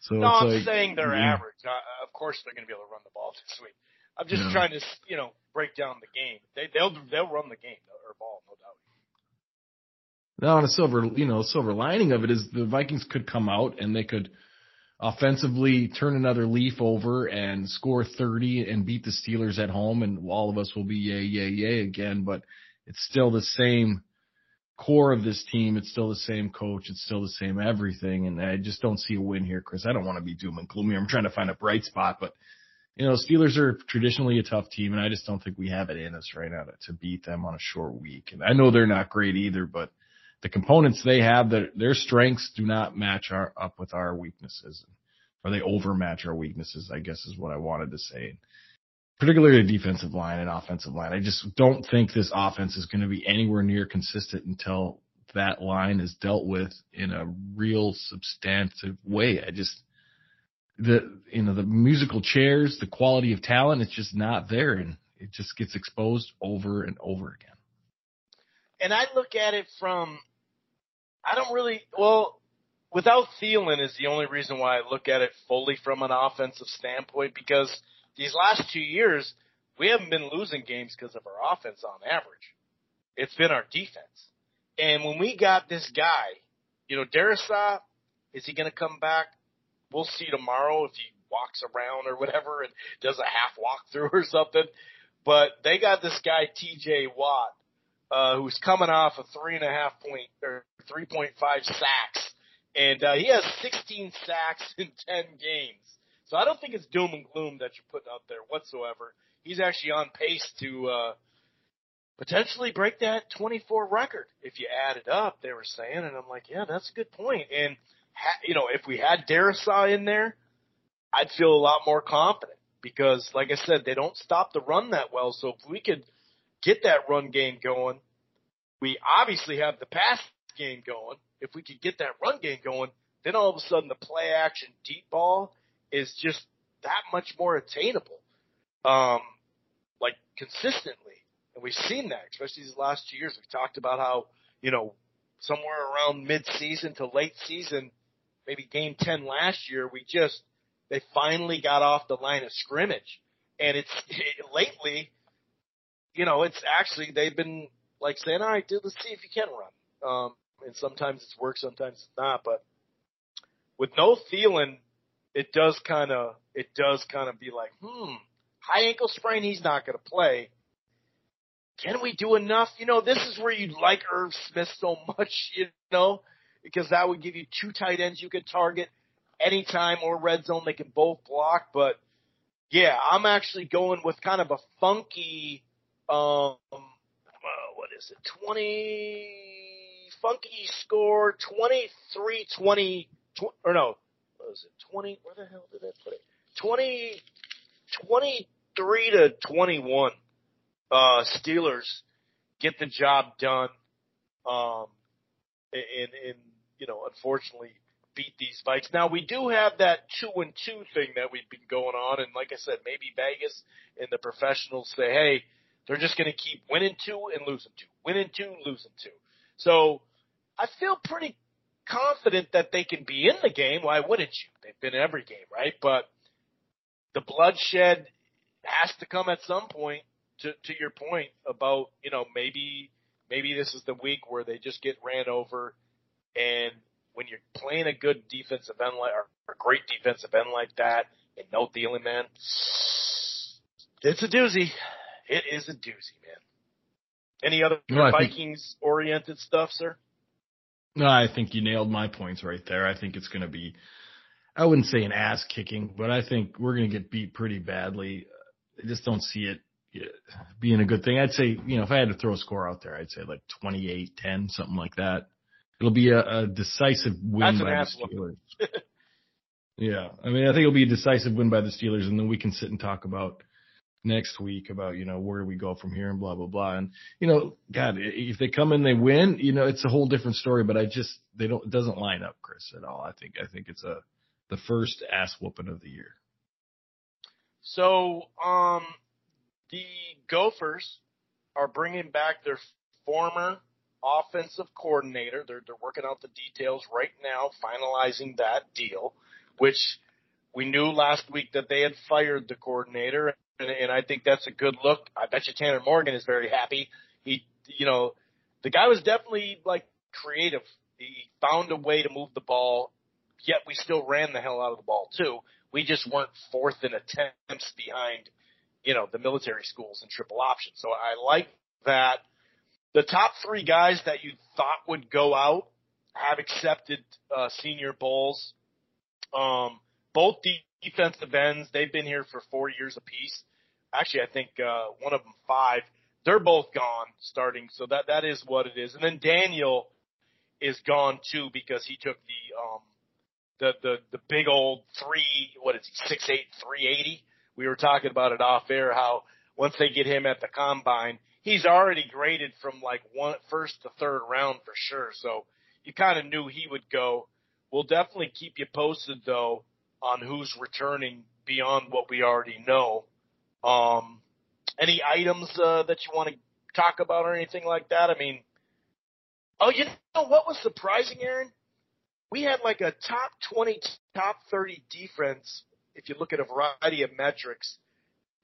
so no, it's I'm like, saying they're yeah. average. Uh, of course they're going to be able to run the ball this week. I'm just yeah. trying to, you know, break down the game. They, they'll they'll run the game or ball, no doubt. Now, on a silver, you know, silver lining of it is the Vikings could come out and they could offensively turn another leaf over and score thirty and beat the Steelers at home, and all of us will be yay, yay, yay again. But it's still the same core of this team. It's still the same coach. It's still the same everything. And I just don't see a win here, Chris. I don't want to be doom and gloom here. I'm trying to find a bright spot, but. You know, Steelers are traditionally a tough team, and I just don't think we have it in us right now to, to beat them on a short week. And I know they're not great either, but the components they have, their, their strengths do not match our, up with our weaknesses, or they overmatch our weaknesses, I guess is what I wanted to say. Particularly the defensive line and offensive line. I just don't think this offense is going to be anywhere near consistent until that line is dealt with in a real substantive way. I just, the, you know, the musical chairs, the quality of talent, it's just not there, and it just gets exposed over and over again. And I look at it from, I don't really, well, without Thielen is the only reason why I look at it fully from an offensive standpoint, because these last two years, we haven't been losing games because of our offense on average. It's been our defense. And when we got this guy, you know, Darrisaw, is he going to come back? We'll see tomorrow if he walks around or whatever and does a half walkthrough or something. But they got this guy, T J Watt, uh, who's coming off a three and a half point or three point five sacks. And uh, he has sixteen sacks in ten games. So I don't think it's doom and gloom that you're putting out there whatsoever. He's actually on pace to uh, potentially break that twenty-four record if you add it up, they were saying. And I'm like, yeah, that's a good point. And, ha- you know, if we had Darrisaw in there, I'd feel a lot more confident because, like I said, they don't stop the run that well. So if we could get that run game going, we obviously have the pass game going. If we could get that run game going, then all of a sudden the play-action deep ball is just that much more attainable, um, like consistently. And we've seen that, especially these last two years. We've talked about how, you know, somewhere around mid-season to late season, maybe game ten last year, we just – they finally got off the line of scrimmage. And it's it, lately, you know, it's actually – they've been like saying, all right, dude, let's see if you can run. Um, and sometimes it's worked, sometimes it's not. But with no Thielen – It does kind of, it does kind of be like, hmm, high ankle sprain, he's not going to play. Can we do enough? You know, this is where you'd like Irv Smith so much, you know, because that would give you two tight ends you could target anytime or red zone. They can both block. But, yeah, I'm actually going with kind of a funky, um, what is it, twenty, funky score, twenty-three twenty, or no. What was it, twenty? Where the hell did I put it? twenty, twenty-three to twenty-one. Uh, Steelers get the job done, um, and, and you know, unfortunately beat these Vikes. Now we do have that two and two thing that we've been going on, and like I said, maybe Vegas and the professionals say, hey, they're just going to keep winning two and losing two, winning two, losing two. So I feel pretty confident that they can be in the game. Why wouldn't you? They've been in every game, right? But the bloodshed has to come at some point, to, to your point about, you know, maybe maybe this is the week where they just get ran over, and when you're playing a good defensive end like, or a great defensive end like that, and no Thielen, man, it's a doozy. It is a doozy, man. Any other no, Vikings-oriented stuff, sir? No, I think you nailed my points right there. I think it's going to be, I wouldn't say an ass kicking, but I think we're going to get beat pretty badly. I just don't see it being a good thing. I'd say, you know, if I had to throw a score out there, I'd say like twenty-eight ten, something like that. It'll be a, a decisive win by the Steelers. Yeah. I mean, I think it'll be a decisive win by the Steelers, and then we can sit and talk about next week about, you know, where we go from here and blah, blah, blah. And, you know, God, if they come in, they win, you know, it's a whole different story, but I just, they don't, it doesn't line up, Chris, at all. I think, I think it's a, the first ass whooping of the year. So, um, the Gophers are bringing back their former offensive coordinator. They're, they're working out the details right now, finalizing that deal, which we knew last week that they had fired the coordinator. And, and I think that's a good look. I bet you Tanner Morgan is very happy. He, you know, the guy was definitely, like, creative. He found a way to move the ball, yet we still ran the hell out of the ball, too. We just weren't fourth in attempts behind, you know, the military schools and triple option. So I like that. The top three guys that you thought would go out have accepted uh, senior bowls. Um, both the defensive ends, they've been here for four years apiece. Actually, I think uh, one of them five. They're both gone starting, so that, that is what it is. And then Daniel, is gone too, because he took the um the the, the big old three what is he six eight three eighty. We were talking about it off air, how once they get him at the combine, he's already graded from like one first to third round for sure. So you kind of knew he would go. We'll definitely keep you posted though on who's returning beyond what we already know. Um, any items uh, that you want to talk about or anything like that? I mean, oh, you know what was surprising, Aaron? We had like a top twenty, top thirty defense. If you look at a variety of metrics,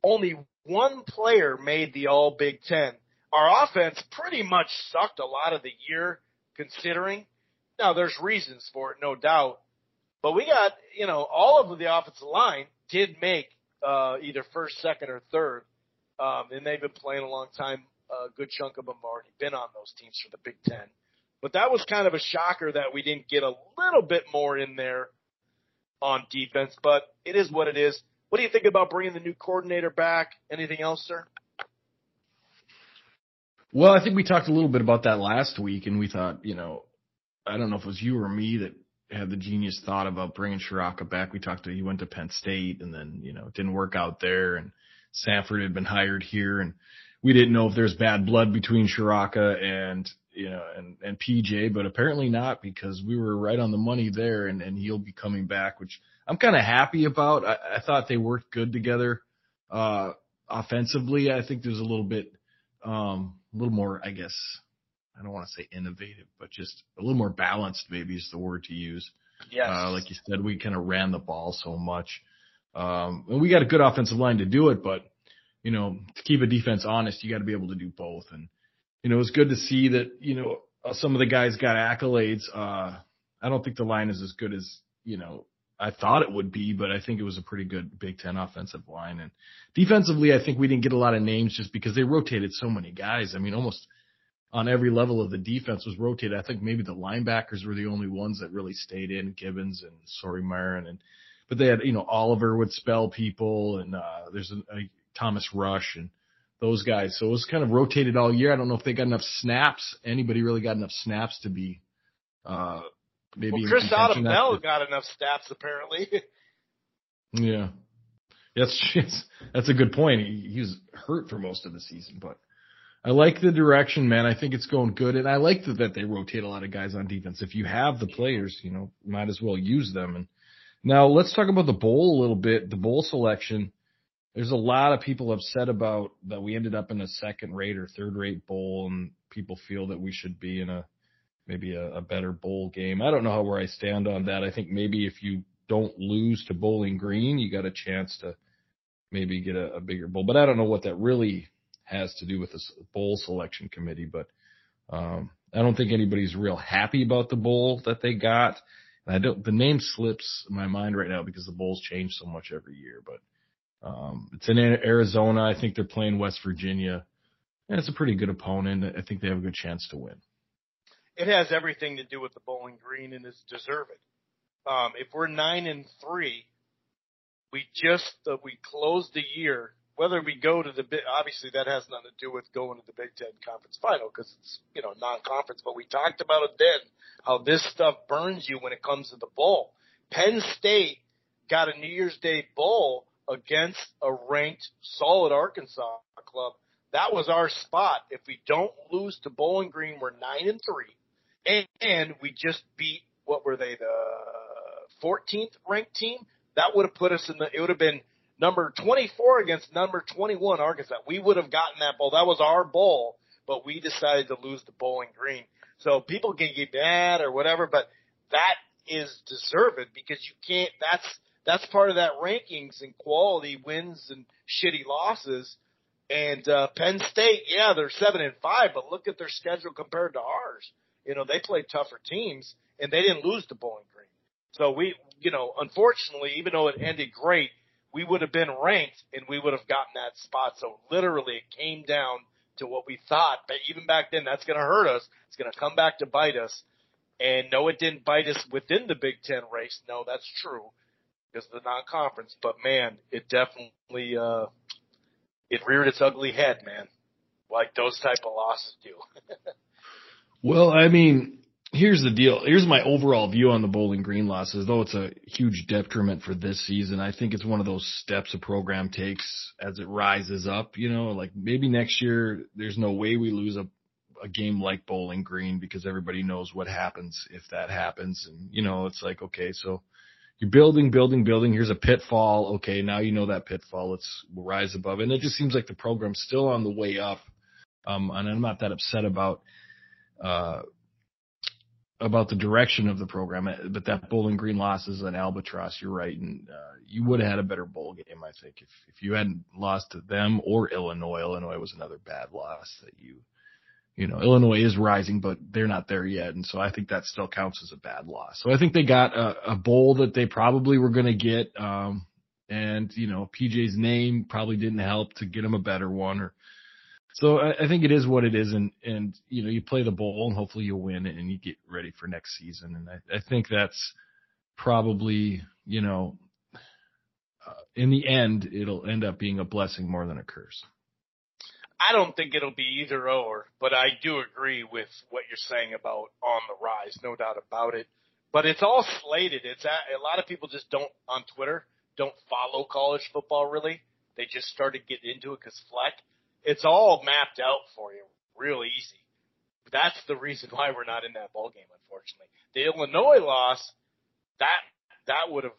only one player made the All Big Ten. Our offense pretty much sucked a lot of the year, considering. Now, there's reasons for it, no doubt. But we got, you know, all of the offensive line did make uh, either first, second, or third. Um, and they've been playing a long time. A good chunk of them have already been on those teams for the Big Ten. But that was kind of a shocker that we didn't get a little bit more in there on defense. But it is what it is. What do you think about bringing the new coordinator back? Anything else, sir? Well, I think we talked a little bit about that last week, and we thought, you know, I don't know if it was you or me that had the genius thought about bringing Ciarrocca back. We talked to, he went to Penn State, and then, you know, it didn't work out there, and Sanford had been hired here, and we didn't know if there's bad blood between Ciarrocca and, you know, and, and P J, but apparently not, because we were right on the money there, and, and he'll be coming back, which I'm kind of happy about. I, I thought they worked good together. Uh, offensively, I think there's a little bit, um, a little more, I guess, I don't want to say innovative, but just a little more balanced maybe is the word to use. Yes. Uh, like you said, we kind of ran the ball so much. Um, and we got a good offensive line to do it, but, you know, to keep a defense honest, you got to be able to do both. And, you know, it's good to see that, you know, some of the guys got accolades. Uh, I don't think the line is as good as, you know, I thought it would be, but I think it was a pretty good Big Ten offensive line. And defensively, I think we didn't get a lot of names just because they rotated so many guys. I mean, almost on every level of the defense was rotated. I think maybe the linebackers were the only ones that really stayed in, Gibbons and Sorymarin. And, but they had, you know, Oliver would spell people, and uh, there's a, a Thomas Rush and those guys. So it was kind of rotated all year. I don't know if they got enough snaps. Anybody really got enough snaps to be uh, – Maybe well, Chris Audubon got enough snaps apparently. Yeah, that's that's a good point. He, he was hurt for most of the season, but I like the direction, man. I think it's going good, and I like that, that they rotate a lot of guys on defense. If you have the players, you know, might as well use them. And now let's talk about the bowl a little bit. The bowl selection. There's a lot of people upset about that we ended up in a second rate or third rate bowl, and people feel that we should be in a maybe a, a better bowl game. I don't know how where I stand on that. I think maybe if you don't lose to Bowling Green, you got a chance to maybe get a, a bigger bowl. But I don't know what that really has to do with this bowl selection committee. But um, I don't think anybody's real happy about the bowl that they got. And I don't. The name slips my mind right now because the bowls change so much every year. But um, it's in Arizona. I think they're playing West Virginia. And it's a pretty good opponent. I think they have a good chance to win. It has everything to do with the Bowling Green, and it's deserved. Um, if we're nine and three, we just uh, we close the year. Whether we go to the obviously that has nothing to do with going to the Big Ten Conference Final because it's you know non-conference. But we talked about it then how this stuff burns you when it comes to the bowl. Penn State got a New Year's Day bowl against a ranked solid Arkansas club. That was our spot. If we don't lose to Bowling Green, we're nine and three. And we just beat, what were they, the fourteenth ranked team? That would have put us in the, it would have been number twenty-four against number twenty-one Arkansas. We would have gotten that bowl. That was our bowl, but we decided to lose to Bowling Green. So people can get mad or whatever, but that is deserved because you can't, that's, that's part of that rankings and quality wins and shitty losses. And, uh, Penn State, yeah, they're seven and five, but look at their schedule compared to ours. You know, they played tougher teams, and they didn't lose to Bowling Green. So we, you know, unfortunately, even though it ended great, we would have been ranked, and we would have gotten that spot. So literally it came down to what we thought. But even back then, that's going to hurt us. It's going to come back to bite us. And no, it didn't bite us within the Big Ten race. No, that's true because of the non-conference. But, man, it definitely uh, it reared its ugly head, man, like those type of losses do. Well, I mean, here's the deal. Here's my overall view on the Bowling Green loss. As though it's a huge detriment for this season, I think it's one of those steps a program takes as it rises up. You know, like maybe next year there's no way we lose a, a game like Bowling Green because everybody knows what happens if that happens. And, you know, it's like, okay, so you're building, building, building. Here's a pitfall. Okay, now you know that pitfall. Let's we'll rise above. And it just seems like the program's still on the way up. Um, and I'm not that upset about uh about the direction of the program, but that Bowling Green loss is an albatross. You're right, and uh, you would have had a better bowl game, I think, if if you hadn't lost to them or Illinois. Illinois was another bad loss that you, you know, Illinois is rising, but they're not there yet, and so I think that still counts as a bad loss. So I think they got a, a bowl that they probably were going to get, um, and you know, P J's name probably didn't help to get him a better one, or. So I think it is what it is, and, and you know, you play the bowl, and hopefully you win, and you get ready for next season. And I, I think that's probably, you know, uh, in the end, it'll end up being a blessing more than a curse. I don't think it'll be either or, but I do agree with what you're saying about on the rise, no doubt about it. But it's all slated. It's a, a lot of people just don't on Twitter don't follow college football really. They just started getting into it because Fleck. It's all mapped out for you real easy. That's the reason why we're not in that bowl game, unfortunately. The Illinois loss, that that would have,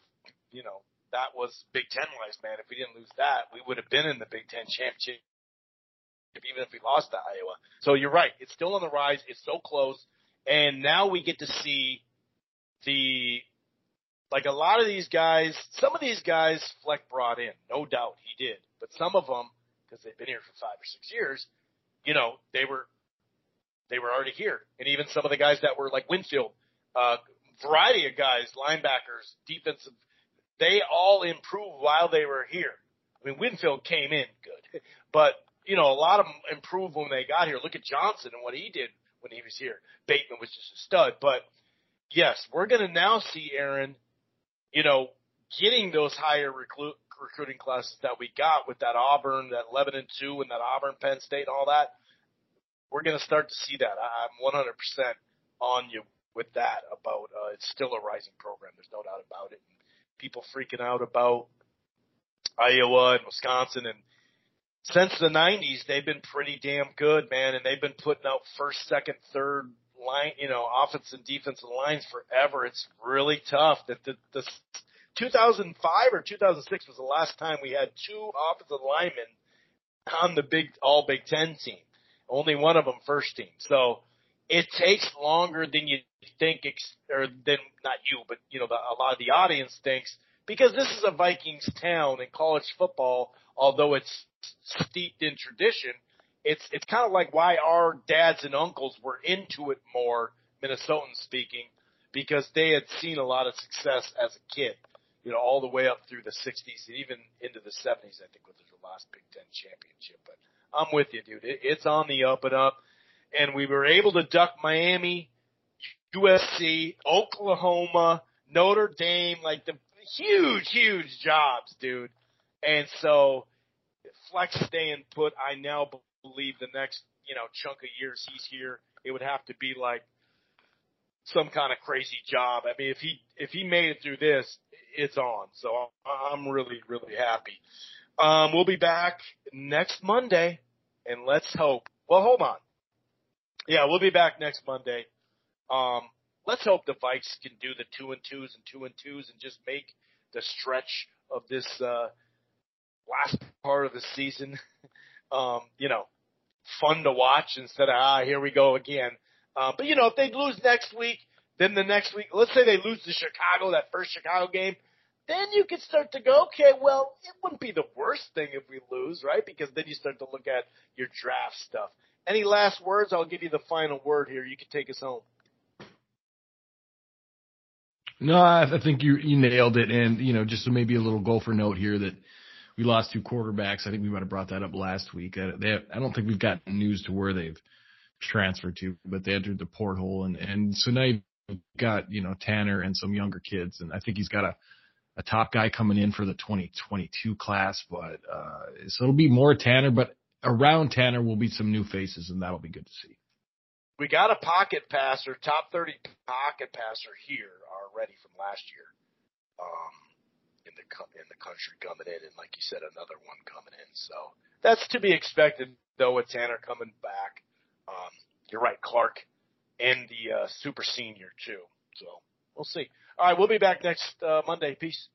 you know, that was Big Ten wise, man. If we didn't lose that, we would have been in the Big Ten championship, even if we lost to Iowa. So you're right. It's still on the rise. It's so close. And now we get to see the, like a lot of these guys, some of these guys Fleck brought in. No doubt he did. But some of them, because they've been here for five or six years, you know, they were they were already here. And even some of the guys that were like Winfield, uh variety of guys, linebackers, defensive, they all improved while they were here. I mean, Winfield came in good. But, you know, a lot of them improved when they got here. Look at Johnson and what he did when he was here. Bateman was just a stud. But, yes, we're going to now see Aaron, you know, getting those higher recruits. Recruiting classes that we got with that Auburn, that eleven and two, and that Auburn, Penn State, all that, we're going to start to see that. I'm one hundred percent on you with that about uh, it's still a rising program. There's no doubt about it. And people freaking out about Iowa and Wisconsin. And since the nineties, they've been pretty damn good, man, and they've been putting out first, second, third line, you know, offense and defensive lines forever. It's really tough that the, the – two thousand five or two thousand six was the last time we had two offensive linemen on the big all Big Ten team. Only one of them first team. So it takes longer than you think, or than not you, but you know the, a lot of the audience thinks, because this is a Vikings town in college football. Although it's steeped in tradition, it's it's kind of like why our dads and uncles were into it more, Minnesotan speaking, because they had seen a lot of success as a kid. You know, all the way up through the sixties and even into the seventies, I think, was the last Big Ten championship. But I'm with you, dude. It, it's on the up and up. And we were able to duck Miami, U S C, Oklahoma, Notre Dame, like the huge, huge jobs, dude. And so Fleck staying put, I now believe the next, you know, chunk of years he's here, it would have to be like some kind of crazy job. I mean, if he if he made it through this, it's on. So I'm really, really happy. Um, we'll be back next Monday, and let's hope. Well, hold on. Yeah, we'll be back next Monday. Um, let's hope the Vikes can do the two and twos and two and twos and just make the stretch of this uh, last part of the season, um, you know, fun to watch instead of, ah, here we go again. Uh, but, you know, if they lose next week, then the next week, let's say they lose to Chicago, that first Chicago game, then you could start to go, okay, well, it wouldn't be the worst thing if we lose, right? Because then you start to look at your draft stuff. Any last words? I'll give you the final word here. You can take us home. No, I think you, you nailed it. And, you know, just maybe a little Gopher note here that we lost two quarterbacks. I think we might have brought that up last week. They have, I don't think we've got news to where they've transferred to, but they entered the porthole. And, and so now you've got, you know, Tanner and some younger kids. And I think he's got a, a top guy coming in for the twenty twenty-two class, but uh, so it'll be more Tanner, but around Tanner will be some new faces, and that'll be good to see. we got a pocket passer, top thirty pocket passer here already from last year um, in the in the country coming in, and like you said, another one coming in. So that's to be expected, though, with Tanner coming back. Um, you're right, Clark, and the uh, super senior, too. So we'll see. All right, we'll be back next uh, Monday. Peace.